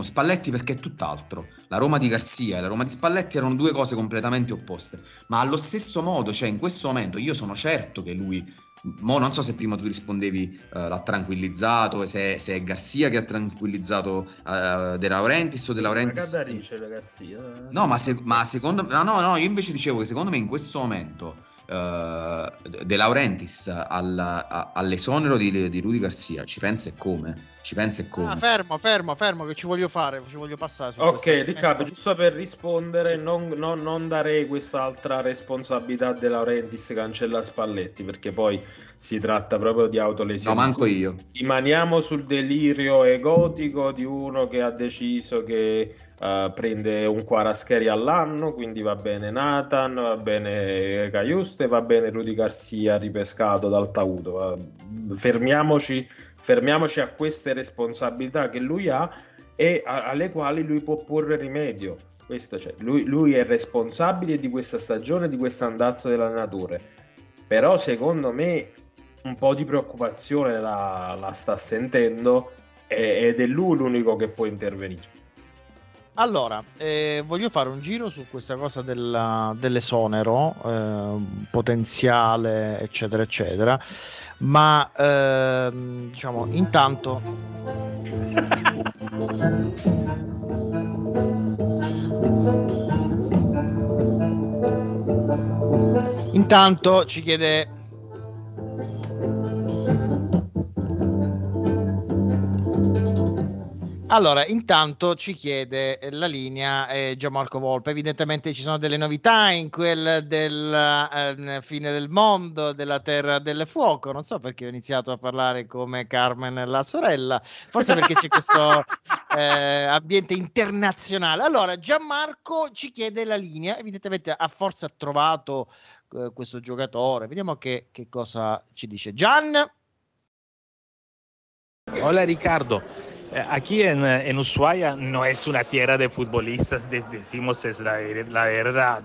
Spalletti, perché è tutt'altro. La Roma di Garcia e la Roma di Spalletti erano due cose completamente opposte, ma allo stesso modo, cioè in questo momento io sono certo che lui... Mo non so se prima tu rispondevi l'ha tranquillizzato, se è Garcia che ha tranquillizzato De Laurentiis o De Laurentiis. No, ma secondo me no, io invece dicevo che secondo me in questo momento De Laurentiis all'esonero di Rudi Garcia ci pensa e come. Fermo che ci voglio passare su. Ok, Riccardo, giusto per rispondere, sì. Non darei quest'altra responsabilità De Laurentiis cancella Spalletti, perché poi si tratta proprio di autolesione. No, manco io. Rimaniamo sul delirio egotico di uno che ha deciso che prende un Kvaratskhelia all'anno, quindi va bene Nathan, va bene Cajuste, va bene Rudi Garcia ripescato dal Taudo. Fermiamoci a queste responsabilità che lui ha e alle quali lui può porre rimedio. Questo, cioè, lui è responsabile di questa stagione, di questo andazzo dell'allenatore. Però secondo me un po' di preoccupazione la sta sentendo ed è lui l'unico che può intervenire. Allora, voglio fare un giro su questa cosa dell'esonero potenziale, eccetera eccetera, ma diciamo intanto intanto ci chiede Allora, intanto ci chiede la linea Gianmarco Volpe. Evidentemente ci sono delle novità in quel del fine del mondo, della terra del fuoco. Non so perché ho iniziato a parlare come Carmen, la sorella. Forse perché c'è questo ambiente internazionale. Allora, Gianmarco ci chiede la linea. Evidentemente ha forse trovato questo giocatore. Vediamo che cosa ci dice Gian. Hola Ricardo, aquí en Ushuaia no es una tierra de futbolistas, decimos es la verdad,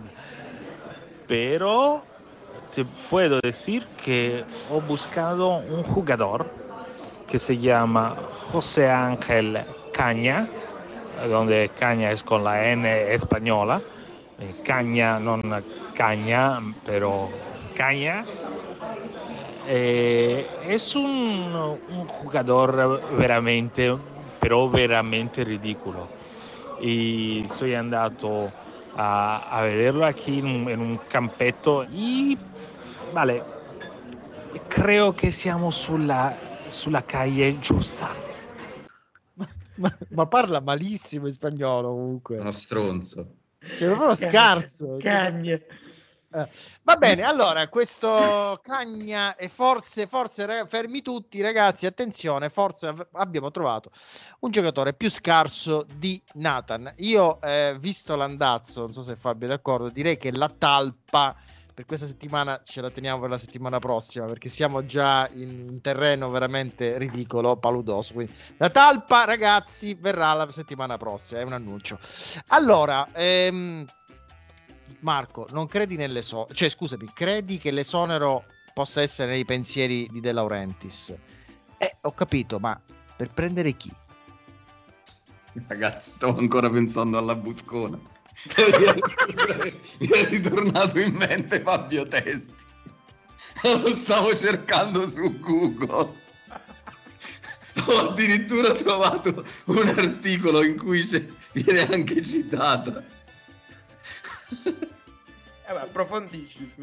pero te puedo decir que ho buscado un jugador que se llama José Ángel Cagna, donde Cagna es con la N española, Cagna, non Cagna, pero Cagna. Es un jugador veramente, però veramente ridicolo. Y soy andato a vederlo aquí en un campetto y vale, creo che siamo sulla calle giusta. Ma parla malissimo in spagnolo comunque. Uno stronzo. Cioè, proprio scarso. Cagne. Va bene, allora questo Cagna e forse fermi tutti ragazzi, attenzione, forse abbiamo trovato un giocatore più scarso di Nathan. Io visto l'andazzo, non so se Fabio è d'accordo, direi che la talpa per questa settimana ce la teniamo per la settimana prossima, perché siamo già in un terreno veramente ridicolo, paludoso, quindi la talpa ragazzi verrà la settimana prossima, è un annuncio. Allora Marco, non credi nell'esonero, cioè scusami, credi che l'esonero possa essere nei pensieri di De Laurentiis? Ho capito, ma per prendere chi? Ragazzi, stavo ancora pensando alla buscona. Mi è ritornato in mente Fabio Testi. Lo stavo cercando su Google. Ho addirittura trovato un articolo in cui viene anche citata. Approfondisci.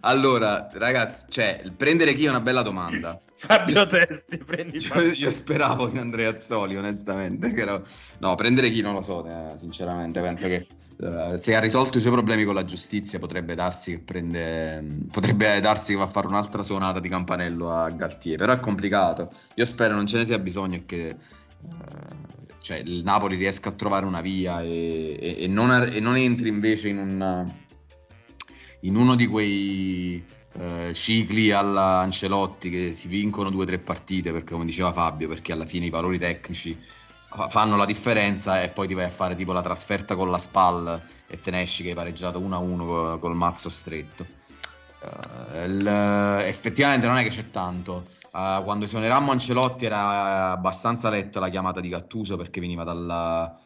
Allora ragazzi, cioè prendere chi è una bella domanda. Fabio Testi, prendi Fabio. Io speravo in Andrea Azzoli onestamente, che era... no, prendere chi non lo so, sinceramente penso che se ha risolto i suoi problemi con la giustizia potrebbe darsi che potrebbe darsi che va a fare un'altra suonata di campanello a Galtier, però è complicato. Io spero non ce ne sia bisogno e che cioè il Napoli riesca a trovare una via e non entri invece in uno di quei cicli alla Ancelotti che si vincono 2-3 partite, perché come diceva Fabio, perché alla fine i valori tecnici fanno la differenza e poi ti vai a fare tipo la trasferta con la SPAL e te ne esci che hai pareggiato 1-1 col mazzo stretto. Effettivamente non è che c'è tanto. Quando esonerammo Ancelotti era abbastanza letta la chiamata di Gattuso, perché veniva dal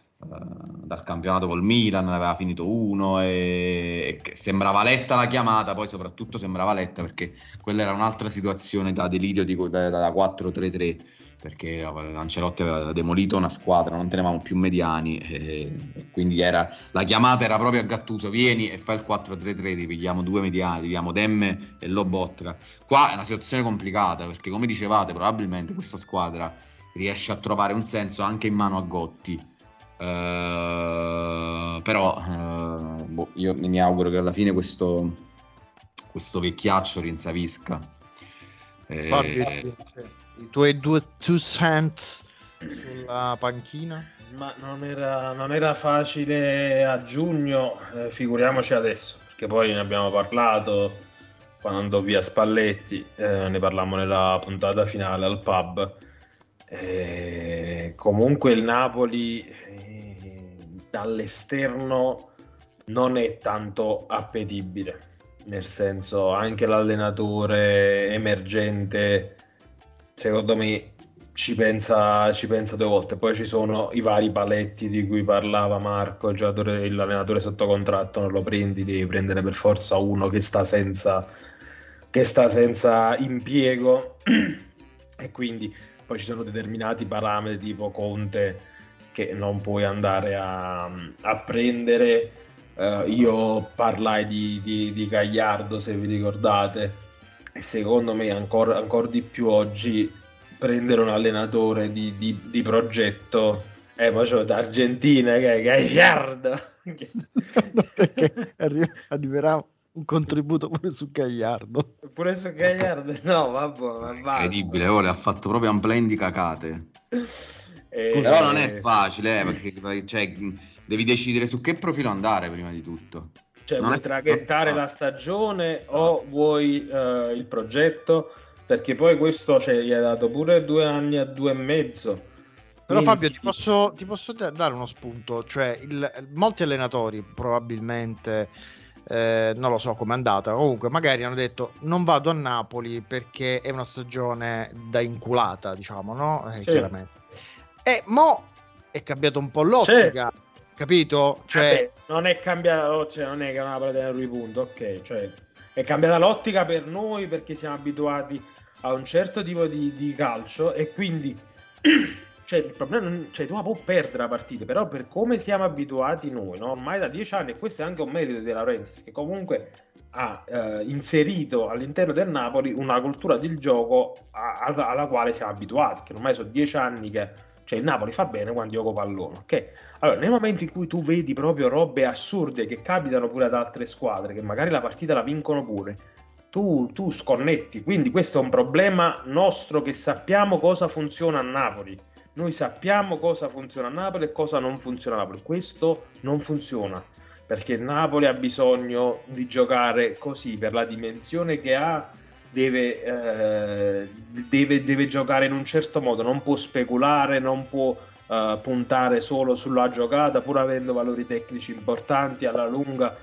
campionato col Milan, aveva finito 1 e sembrava letta la chiamata, poi soprattutto sembrava letta perché quella era un'altra situazione da delirio da 4-3-3, perché Ancelotti aveva demolito una squadra, non tenevamo più mediani e quindi la chiamata era proprio a Gattuso: vieni e fai il 4-3-3, ti pigliamo 2 mediani, ti pigliamo Demme e Lobotka. Qua è una situazione complicata perché, come dicevate, probabilmente questa squadra riesce a trovare un senso anche in mano a Gotti, però io mi auguro che alla fine questo vecchiaccio rinsavisca. I tuoi 2 cent sulla panchina? Ma non era facile a giugno, figuriamoci adesso, perché poi ne abbiamo parlato quando andò via Spalletti, ne parlammo nella puntata finale al pub. Comunque il Napoli dall'esterno non è tanto appetibile, nel senso anche l'allenatore emergente secondo me ci pensa 2 volte. Poi ci sono i vari paletti di cui parlava Marco: il giocatore, l'allenatore sotto contratto non lo prendi, devi prendere per forza uno che sta senza impiego e quindi poi ci sono determinati parametri tipo Conte che non puoi andare a prendere. Io parlai di Gagliardo, se vi ricordate. E secondo me ancora di più oggi prendere un allenatore di progetto, poi c'è l'Argentina che è Gagliardo. No, perché arriverà un contributo pure su Gagliardo, no vabbè, incredibile, ora ha fatto proprio un blend di cacate. Però non è facile, perché cioè, devi decidere su che profilo andare prima di tutto. Cioè, non vuoi traghettare la stagione o vuoi il progetto? Perché poi questo, cioè, gli hai dato pure 2 anni e 2 e mezzo. Però Fabio, ti posso dare uno spunto, cioè molti allenatori probabilmente, non lo so com'è andata, comunque magari hanno detto non vado a Napoli perché è una stagione da inculata, diciamo, no? Sì. Chiaramente. E mo' è cambiato un po' l'ottica, capito? Cioè... Vabbè, non è cambiata l'ottica, non è che Napoli deve dare 2 punti, ok, cioè è cambiata l'ottica per noi perché siamo abituati a un certo tipo di calcio e quindi... Cioè, il problema non, cioè, tu la puoi perdere la partita, però per come siamo abituati noi, no? Ormai da 10 anni, e questo è anche un merito di De Laurentiis, che comunque ha inserito all'interno del Napoli una cultura del gioco alla quale siamo abituati, che ormai sono 10 anni che, cioè, il Napoli fa bene quando gioca pallone, ok? Allora, nel momento in cui tu vedi proprio robe assurde che capitano pure ad altre squadre, che magari la partita la vincono pure, tu sconnetti. Quindi questo è un problema nostro, che sappiamo cosa funziona a Napoli. Noi sappiamo cosa funziona a Napoli e cosa non funziona a Napoli. Questo non funziona, perché Napoli ha bisogno di giocare così, per la dimensione che ha, deve giocare in un certo modo, non può speculare, non può puntare solo sulla giocata, pur avendo valori tecnici importanti alla lunga,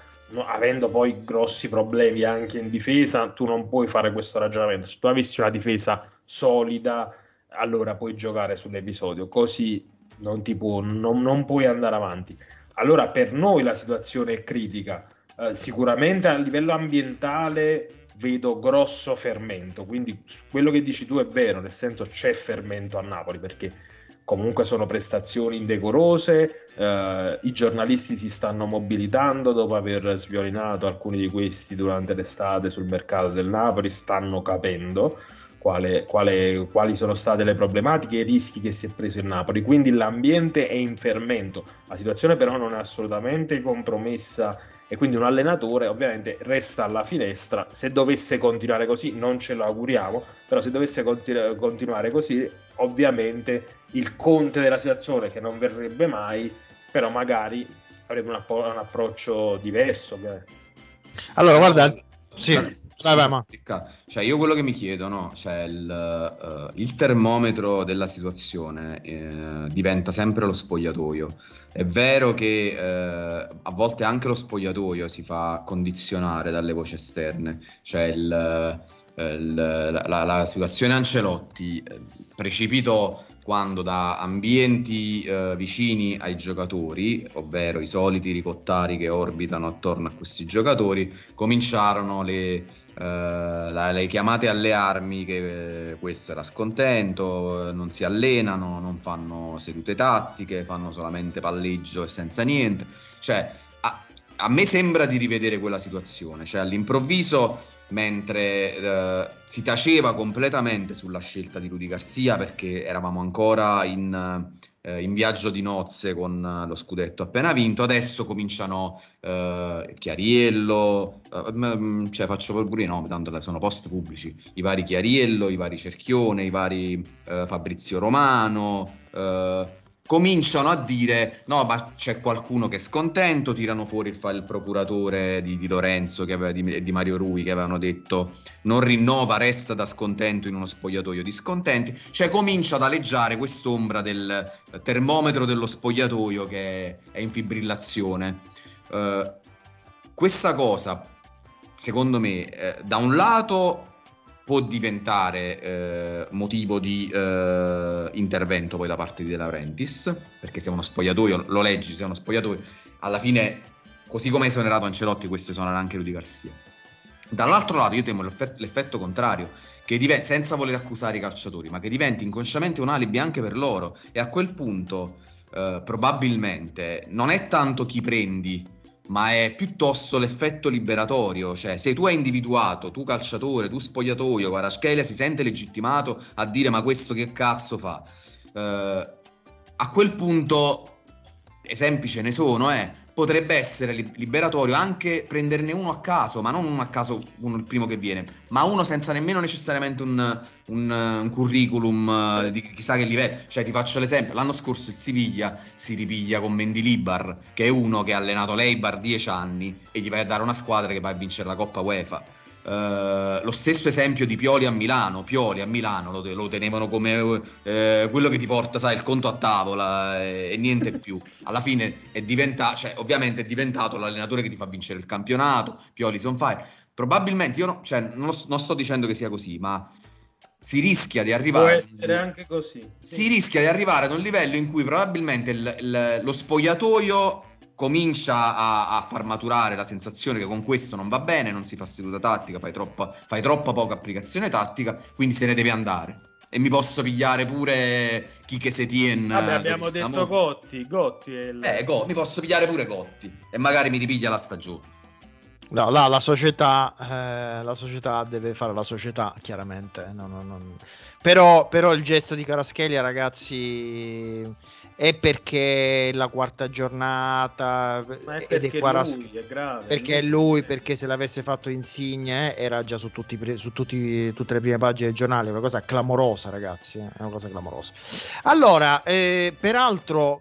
avendo poi grossi problemi anche in difesa. Tu non puoi fare questo ragionamento. Se tu avessi una difesa solida, allora puoi giocare sull'episodio, così non puoi andare avanti. Allora per noi la situazione è critica, sicuramente a livello ambientale vedo grosso fermento, quindi quello che dici tu è vero, nel senso c'è fermento a Napoli, perché comunque sono prestazioni indecorose, i giornalisti si stanno mobilitando dopo aver sviolinato alcuni di questi durante l'estate sul mercato del Napoli, stanno capendo quali sono state le problematiche e i rischi che si è preso il Napoli, quindi l'ambiente è in fermento. La situazione però non è assolutamente compromessa e quindi un allenatore ovviamente resta alla finestra. Se dovesse continuare così, non ce lo auguriamo, però se dovesse continuare così, ovviamente il conte della situazione, che non verrebbe mai, però magari avrebbe un approccio diverso. Allora guarda, sì. Cioè, io quello che mi chiedo, no? Cioè, il termometro della situazione diventa sempre lo spogliatoio. È vero che a volte anche lo spogliatoio si fa condizionare dalle voci esterne. Cioè, la situazione Ancelotti precipitò quando da ambienti vicini ai giocatori, ovvero i soliti ricottari che orbitano attorno a questi giocatori, cominciarono le chiamate alle armi, che questo era scontento, non si allenano, non fanno sedute tattiche, fanno solamente palleggio e senza niente. Cioè a me sembra di rivedere quella situazione, cioè all'improvviso, mentre si taceva completamente sulla scelta di Rudi Garcia, perché eravamo ancora in viaggio di nozze con lo scudetto appena vinto, adesso cominciano Chiariello, cioè faccio pure i nomi, tanto sono post pubblici, i vari Chiariello, i vari Cerchione, i vari Fabrizio Romano, cominciano a dire no, ma c'è qualcuno che è scontento, tirano fuori il procuratore di Lorenzo, che aveva, di Mario Rui, che avevano detto non rinnova, resta da scontento in uno spogliatoio di scontenti. Cioè comincia ad aleggiare quest'ombra del termometro dello spogliatoio che è in fibrillazione. Questa cosa, secondo me, da un lato può diventare motivo di intervento poi da parte di De Laurentiis, perché se uno spogliatoio, lo leggi, se uno spogliatoio, alla fine, così come è esonerato Ancelotti, questo esonerà anche Rudi Garcia. Dall'altro lato io temo l'effetto contrario, che senza voler accusare i calciatori, ma che diventi inconsciamente un alibi anche per loro, e a quel punto probabilmente non è tanto chi prendi, ma è piuttosto l'effetto liberatorio. Cioè, se tu hai individuato, tu calciatore, tu spogliatoio, Kvaratskhelia si sente legittimato a dire ma questo che cazzo fa? A quel punto esempi ce ne sono, potrebbe essere liberatorio anche prenderne uno a caso, ma non uno a caso, uno il primo che viene, ma uno senza nemmeno necessariamente un curriculum di chissà che livello. Cioè, ti faccio l'esempio, l'anno scorso il Siviglia si ripiglia con Mendilibar, che è uno che ha allenato l'Eibar 10 anni, e gli vai a dare una squadra che va a vincere la Coppa UEFA. Lo stesso esempio di Pioli a Milano lo tenevano come quello che ti porta, sai, il conto a tavola e niente più. Alla fine ovviamente è diventato l'allenatore che ti fa vincere il campionato. Pioli son fai, probabilmente, non sto dicendo che sia così, ma si rischia di arrivare. Può essere anche così. Sì. Si rischia di arrivare ad un livello in cui probabilmente lo spogliatoio comincia a far maturare la sensazione che con questo non va bene, non si fa seduta tattica, fai troppa poca applicazione tattica, quindi se ne deve andare. E mi posso pigliare pure chi che se tiene. Abbiamo detto Gotti. Mi posso pigliare pure Gotti e magari mi ripiglia la stagione. No, la società deve fare la società, chiaramente. No. Però il gesto di Kvaratskhelia, ragazzi, è perché la quarta giornata, ma è perché lui è grave, perché se l'avesse fatto Insigne era già su tutte le prime pagine del giornale. È una cosa clamorosa, ragazzi, è una cosa clamorosa. Allora, peraltro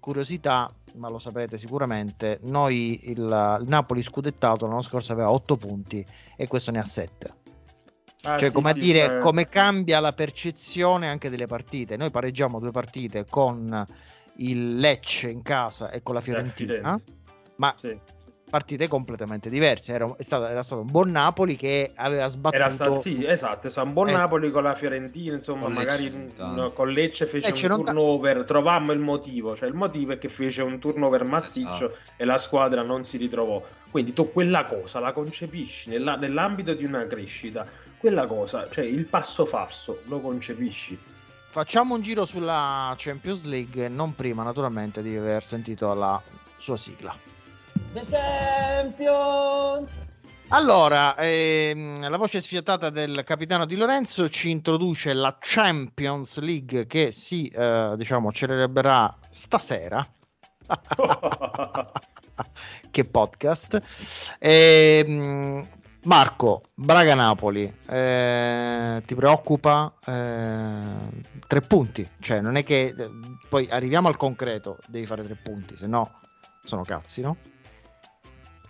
curiosità, ma lo saprete sicuramente, noi il Napoli scudettato l'anno scorso aveva 8 punti e questo ne ha 7. Come cambia la percezione anche delle partite. Noi pareggiamo 2 partite con il Lecce in casa e con la Fiorentina, ma sì, partite completamente diverse. Era stato un buon Napoli che aveva sbattuto. Un buon Napoli con la Fiorentina, insomma, magari con Lecce fece un turnover. Trovammo il motivo, cioè il motivo è che fece un turnover massiccio e la squadra non si ritrovò. Quindi tu quella cosa la concepisci nell'ambito di una crescita. Quella cosa, cioè il passo falso, lo concepisci. Facciamo un giro sulla Champions League, non prima naturalmente di aver sentito la sua sigla. The Champions! Allora, la voce sfiatata del capitano Di Lorenzo ci introduce la Champions League che si celebrerà stasera. Che podcast! Marco, Braga-Napoli, ti preoccupa? 3 punti, cioè non è che poi arriviamo al concreto, devi fare 3 punti, se no sono cazzi, no?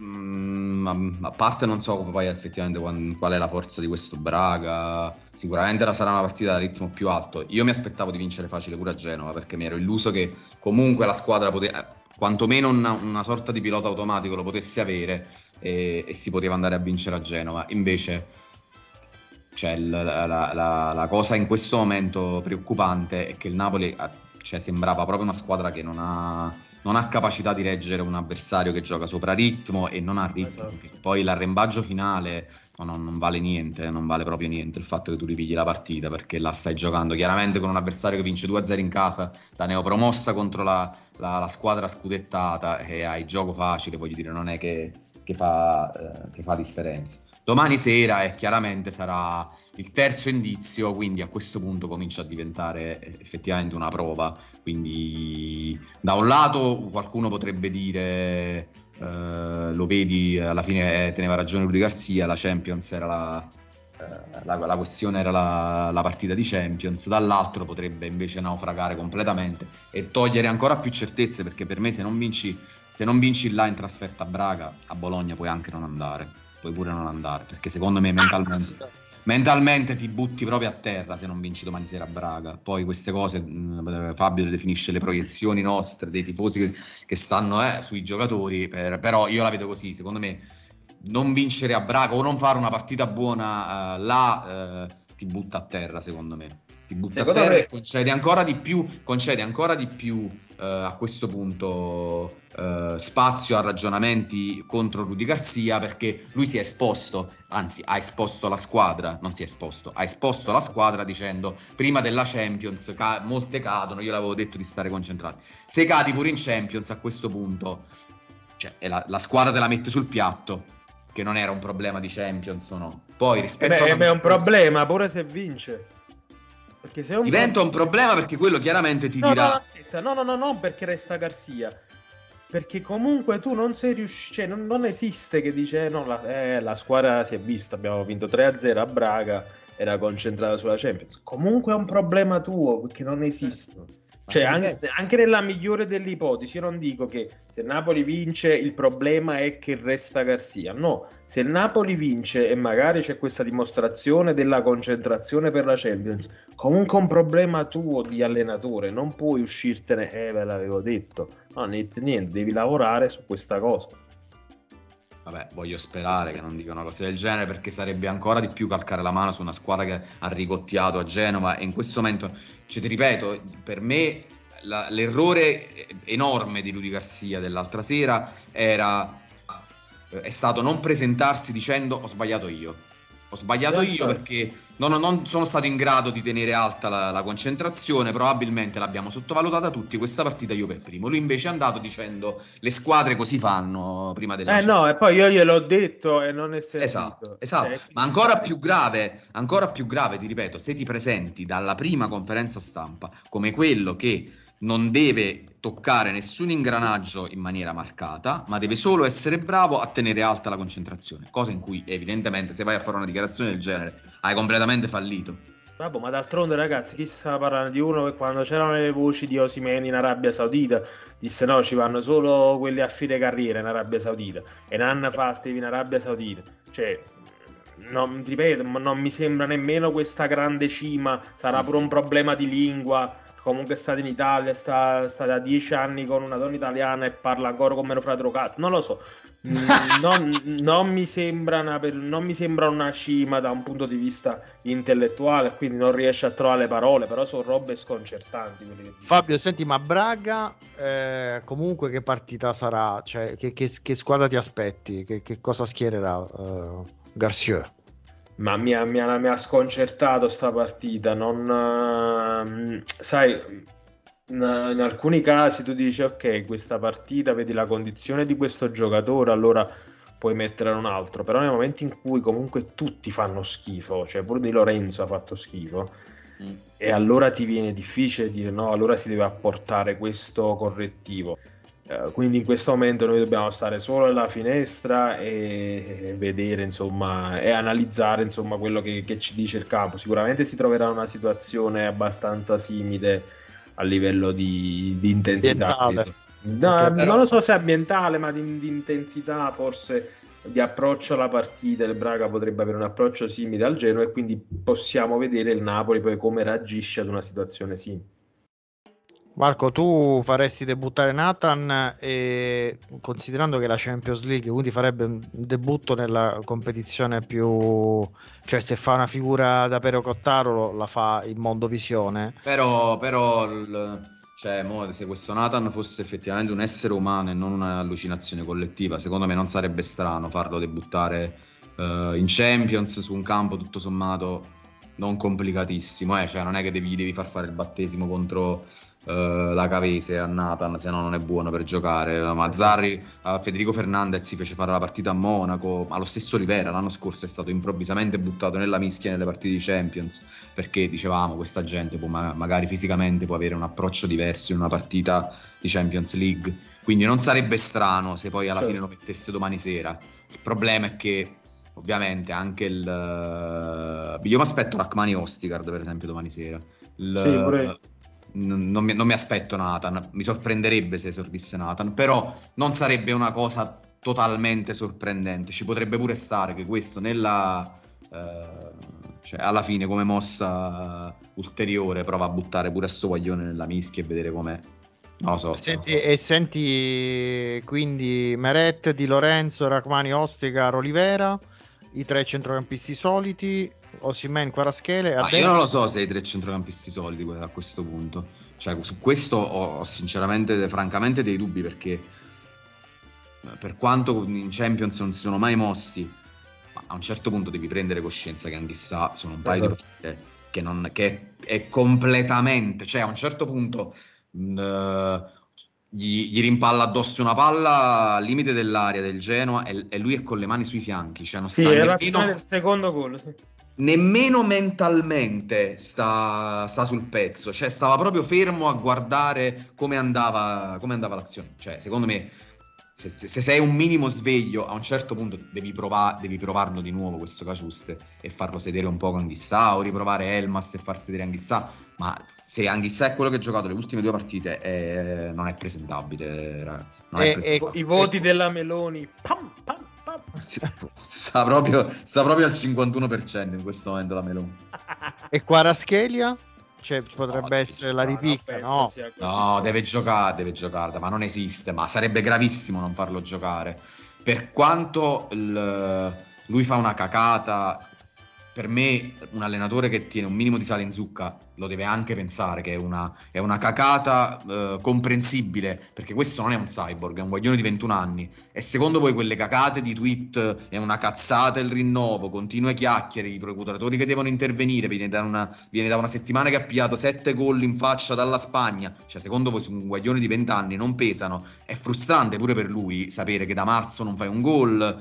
A parte non so come poi effettivamente qual è la forza di questo Braga, sicuramente sarà una partita a ritmo più alto. Io mi aspettavo di vincere facile pure a Genova, perché mi ero illuso che comunque la squadra poteva, quantomeno una sorta di pilota automatico lo potesse avere, e si poteva andare a vincere a Genova. Invece la cosa in questo momento preoccupante è che il Napoli sembrava proprio una squadra che non ha capacità di reggere un avversario che gioca sopra ritmo e non ha ritmo. Esatto. Poi l'arrembaggio finale non vale niente, non vale proprio niente il fatto che tu ripigli la partita, perché la stai giocando chiaramente con un avversario che vince 2-0 in casa, da neopromossa contro la squadra scudettata, e hai gioco facile, voglio dire, non è che fa differenza. Domani sera chiaramente sarà il terzo indizio, quindi a questo punto comincia a diventare effettivamente una prova. Quindi da un lato qualcuno potrebbe dire, lo vedi, alla fine teneva ragione Rudi Garcia, la Champions era la questione era la partita di Champions, dall'altro potrebbe invece naufragare completamente e togliere ancora più certezze, perché per me se non vinci là in trasferta a Braga, a Bologna puoi anche non andare. Perché secondo me mentalmente ti butti proprio a terra se non vinci domani sera a Braga. Poi queste cose Fabio le definisce le proiezioni nostre dei tifosi che stanno sui giocatori, però io la vedo così. Secondo me non vincere a Braga o non fare una partita buona ti butta a terra, secondo me. Ti butta a terra e concede ancora di più a questo punto spazio a ragionamenti contro Rudi Garcia, perché lui si è esposto, anzi ha esposto la squadra, non si è esposto, ha esposto la squadra dicendo prima della Champions molte cadono, io l'avevo detto di stare concentrati. Se cadi pure in Champions a questo punto, la squadra te la mette sul piatto, che non era un problema di Champions o no. Poi rispetto è un problema pure se vince. Diventa un problema, perché quello chiaramente ti dirà. No, aspetta, no, perché resta Garcia. Perché comunque tu non sei riuscito, cioè, non esiste che dice no, la squadra si è vista, abbiamo vinto 3-0 a Braga, era concentrata sulla Champions. Comunque è un problema tuo, perché non esiste. Cioè, anche nella migliore delle ipotesi, io non dico che se il Napoli vince il problema è che resta Garcia, no, se il Napoli vince e magari c'è questa dimostrazione della concentrazione per la Champions, comunque un problema tuo di allenatore, non puoi uscirtene, ve l'avevo detto, no, niente, devi lavorare su questa cosa. Vabbè, voglio sperare che non dica una cosa del genere, perché sarebbe ancora di più calcare la mano su una squadra che ha rigottiato a Genova, e in questo momento, cioè, ti ripeto, per me l'errore enorme di Rudi Garcia dell'altra sera è stato non presentarsi dicendo ho sbagliato io perché non sono stato in grado di tenere alta la concentrazione, probabilmente l'abbiamo sottovalutata tutti questa partita, io per primo. Lui invece è andato dicendo le squadre così fanno prima della Champions. No, e poi io gliel'ho detto e non è servito. Esatto. Ma ancora più grave, ti ripeto, se ti presenti dalla prima conferenza stampa come quello che non deve toccare nessun ingranaggio in maniera marcata, ma deve solo essere bravo a tenere alta la concentrazione, cosa in cui evidentemente se vai a fare una dichiarazione del genere hai completamente fallito. Vabbè, ma d'altronde ragazzi, chi sta parlando di uno che quando c'erano le voci di Osimhen in Arabia Saudita disse no, ci vanno solo quelli a fine carriera in Arabia Saudita, e un anno fa stavi in Arabia Saudita, cioè... Non, ripeto, non mi sembra nemmeno questa grande cima, sarà sì, pure sì. Un problema di lingua. Comunque è stato in Italia, sta da 10 anni con una donna italiana e parla ancora con meno frattrocato, non lo so. Non mi sembra una cima da un punto di vista intellettuale, quindi non riesce a trovare le parole, però sono robe sconcertanti. Fabio, senti, ma Braga comunque che partita sarà? Cioè, che squadra ti aspetti? Che cosa schiererà Garcia? Ma mi ha sconcertato sta partita, non sai, in alcuni casi tu dici ok, questa partita vedi la condizione di questo giocatore, allora puoi mettere un altro, però nei momenti in cui comunque tutti fanno schifo, cioè pure Di Lorenzo ha fatto schifo, e allora ti viene difficile dire no, allora si deve apportare questo correttivo. Quindi in questo momento noi dobbiamo stare solo alla finestra e vedere, insomma, e analizzare, insomma, quello che ci dice il campo. Sicuramente si troverà una situazione abbastanza simile a livello di intensità. Non lo so se ambientale, ma di intensità, forse di approccio alla partita. Il Braga potrebbe avere un approccio simile al Genoa, e quindi possiamo vedere il Napoli poi come reagisce ad una situazione simile. Marco, tu faresti debuttare Nathan, e considerando che la Champions League, quindi farebbe un debutto nella competizione più, cioè se fa una figura da Pero Cottaro la fa in Mondovisione. Però cioè, se questo Nathan fosse effettivamente un essere umano e non un'allucinazione collettiva, secondo me non sarebbe strano farlo debuttare in Champions su un campo tutto sommato non complicatissimo, cioè non è che gli devi far fare il battesimo contro la Cavese a Nathan, se no non è buono per giocare. Mazzarri a Federico Fernandez si fece fare la partita a Monaco, ma lo stesso Rivera l'anno scorso è stato improvvisamente buttato nella mischia nelle partite di Champions, perché dicevamo questa gente può, magari fisicamente può avere un approccio diverso in una partita di Champions League, quindi non sarebbe strano se poi alla fine lo mettesse domani sera. Il problema è che ovviamente anche io mi aspetto Rachmani Ostigard per esempio domani sera. Sì, pure. Non mi aspetto Nathan, mi sorprenderebbe se esordisse Nathan, però non sarebbe una cosa totalmente sorprendente, ci potrebbe pure stare che questo cioè alla fine come mossa ulteriore prova a buttare pure a sto guaglione nella mischia e vedere com'è, non lo so. Senti quindi Meret, Di Lorenzo, Rachmani Ostegaro, Olivera, i tre centrocampisti soliti, Osimhen, Kvaratskhelia. Io non lo so se i tre centrocampisti soliti a questo punto, cioè su questo ho sinceramente, francamente dei dubbi, perché per quanto in Champions non si sono mai mossi, ma a un certo punto devi prendere coscienza che Anguissà sono un paio di partite che è completamente, cioè a un certo punto gli rimpalla addosso una palla al limite dell'area del Genoa e lui è con le mani sui fianchi, cioè non sta nemmeno... il secondo gol, sì. nemmeno mentalmente sta sul pezzo, cioè stava proprio fermo a guardare come andava l'azione. Cioè, secondo me, se sei un minimo sveglio, a un certo punto devi provarlo di nuovo questo Caciuste e farlo sedere un po' con Anguissà, o riprovare Elmas e far sedere Anguissà. Ma se Anguissà è quello che ha giocato le ultime due partite, non è presentabile, ragazzi. E i voti della Meloni, pam, pam, pam. Sta proprio al 51% in questo momento la Meloni. E Kvaratskhelia? Cioè, potrebbe essere la ripicca, no? No, deve giocare, ma non esiste, ma sarebbe gravissimo non farlo giocare. Per quanto lui fa una cacata, per me un allenatore che tiene un minimo di sale in zucca lo deve anche pensare che è una cacata comprensibile, perché questo non è un cyborg, è un guaglione di 21 anni. E secondo voi quelle cacate di tweet, è una cazzata il rinnovo, continue chiacchiere, i procuratori che devono intervenire, viene da una settimana che ha pigliato 7 gol in faccia dalla Spagna, cioè secondo voi su un guaglione di 20 anni non pesano? È frustrante pure per lui sapere che da marzo non fai un gol,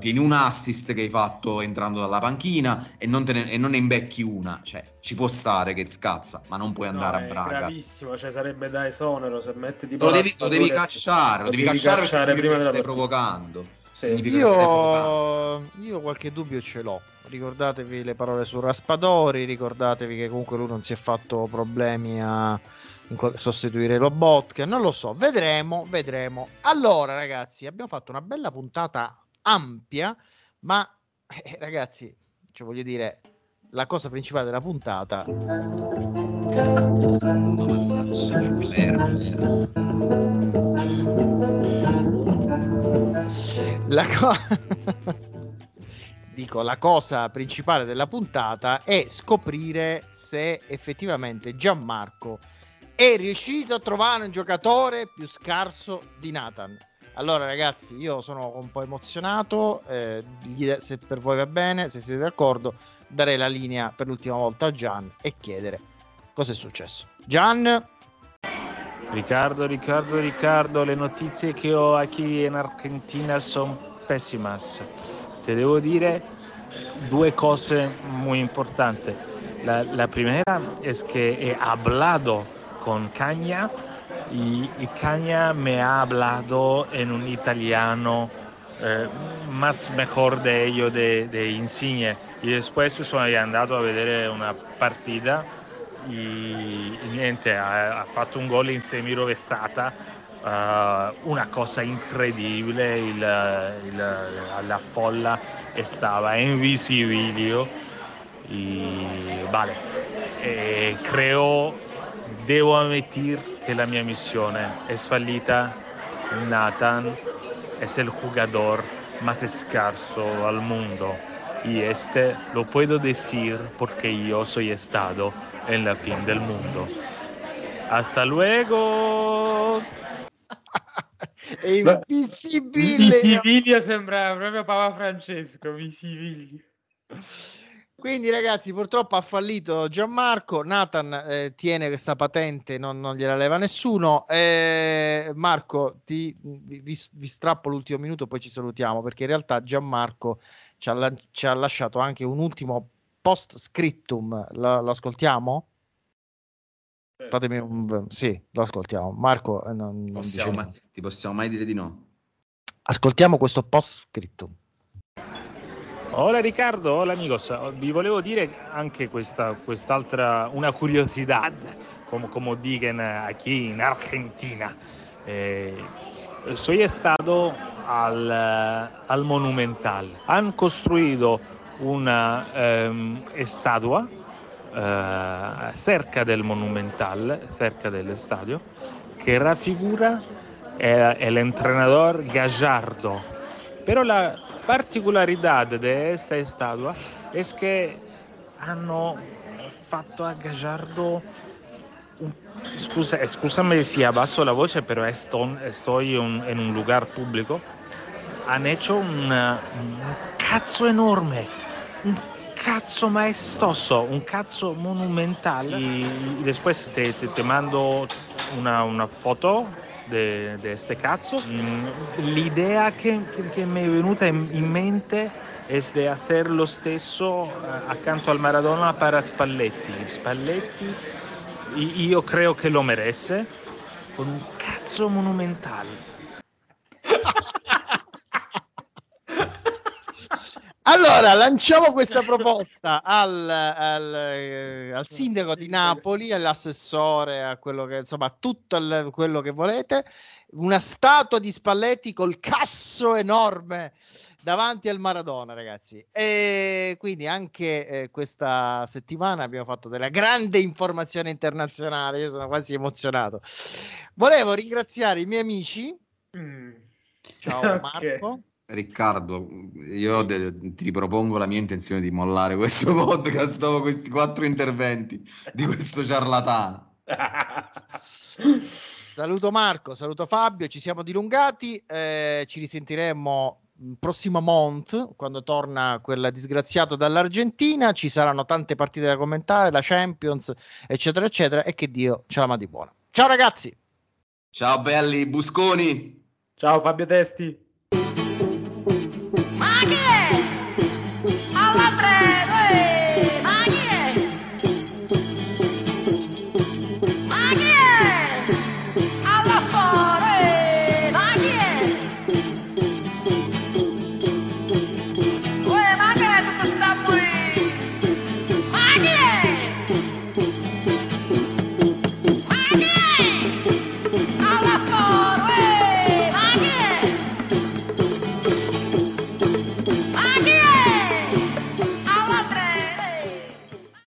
tieni un assist che hai fatto entrando dalla panchina e non ne invecchi una. Cioè, ci può stare che scazza, ma non puoi andare a Braga. È gravissimo, cioè sarebbe da esonero se mette tipo lo devi cacciare prima della partita, provocando. Sì. Io qualche dubbio ce l'ho. Ricordatevi le parole su Raspadori, ricordatevi che comunque lui non si è fatto problemi a sostituire Lobotka, non lo so, vedremo. Allora ragazzi, abbiamo fatto una bella puntata ampia, ma ragazzi, cioè voglio dire, la cosa principale della puntata la cosa principale della puntata è scoprire se effettivamente Gianmarco è riuscito a trovare un giocatore più scarso di Nathan. Allora ragazzi, io sono un po' emozionato, se per voi va bene, se siete d'accordo, dare la linea per l'ultima volta a Gian e chiedere cosa è successo. Gian? Riccardo, le notizie che ho qui in Argentina sono pessimas. Te devo dire due cose molto importanti. La prima è che he hablado con Cagna e Cagna me ha hablado in un italiano más mejor de ello de Insigne, y después sono andato a vedere una partita e niente, ha fatto un gol in semirovestata, una cosa incredibile, la folla stava invisibile e vale, creo, devo ammettere che la mia missione è fallita. Nathan es el jugador más escaso al mundo y este lo puedo decir porque yo soy estado en la fin del mundo. Hasta luego. Visibilia sembrava proprio Papa Francesco, visibilia. Quindi ragazzi, purtroppo ha fallito Gianmarco. Nathan tiene questa patente, non gliela leva nessuno. Marco, vi strappo l'ultimo minuto, poi ci salutiamo, perché in realtà Gianmarco ci ha lasciato anche un ultimo post scriptum. Lo ascoltiamo? Fatemi sì, lo ascoltiamo. Marco, ti possiamo mai dire di no? Ascoltiamo questo post scriptum. Hola Riccardo, hola amigos, vi volevo dire anche quest'altra, una curiosità, come dicono qui in Argentina. Sono stato al Monumental, hanno costruito una statua cerca del Monumental, cerca del stadio, che raffigura l'entrenador Gagliardo. Però la particolarità di questa statua è che hanno fatto a Gagliardo scusami se abbasso la voce, però sto in un lugar pubblico, hanno fatto un cazzo enorme, un cazzo maestoso, un cazzo monumentale. E después te mando una foto di este cazzo. L'idea che mi è venuta in mente es de hacer lo stesso accanto al Maradona para Spalletti. Spalletti io creo che lo meresse con un cazzo monumentale. Allora lanciamo questa proposta al sindaco di Napoli, all'assessore, a quello che, insomma, a tutto quello che volete, una statua di Spalletti col cazzo enorme davanti al Maradona, ragazzi. E quindi anche questa settimana abbiamo fatto della grande informazione internazionale. Io sono quasi emozionato. Volevo ringraziare i miei amici. Ciao Marco. Okay. Riccardo, io ti ripropongo la mia intenzione di mollare questo podcast dopo questi 4 interventi di questo ciarlatano. Saluto Marco, saluto Fabio, ci siamo dilungati, ci risentiremo prossimo month, quando torna quel disgraziato dall'Argentina. Ci saranno tante partite da commentare, la Champions, eccetera eccetera, e che Dio ce la mandi buona. Ciao ragazzi. Ciao belli busconi. Ciao Fabio Testi.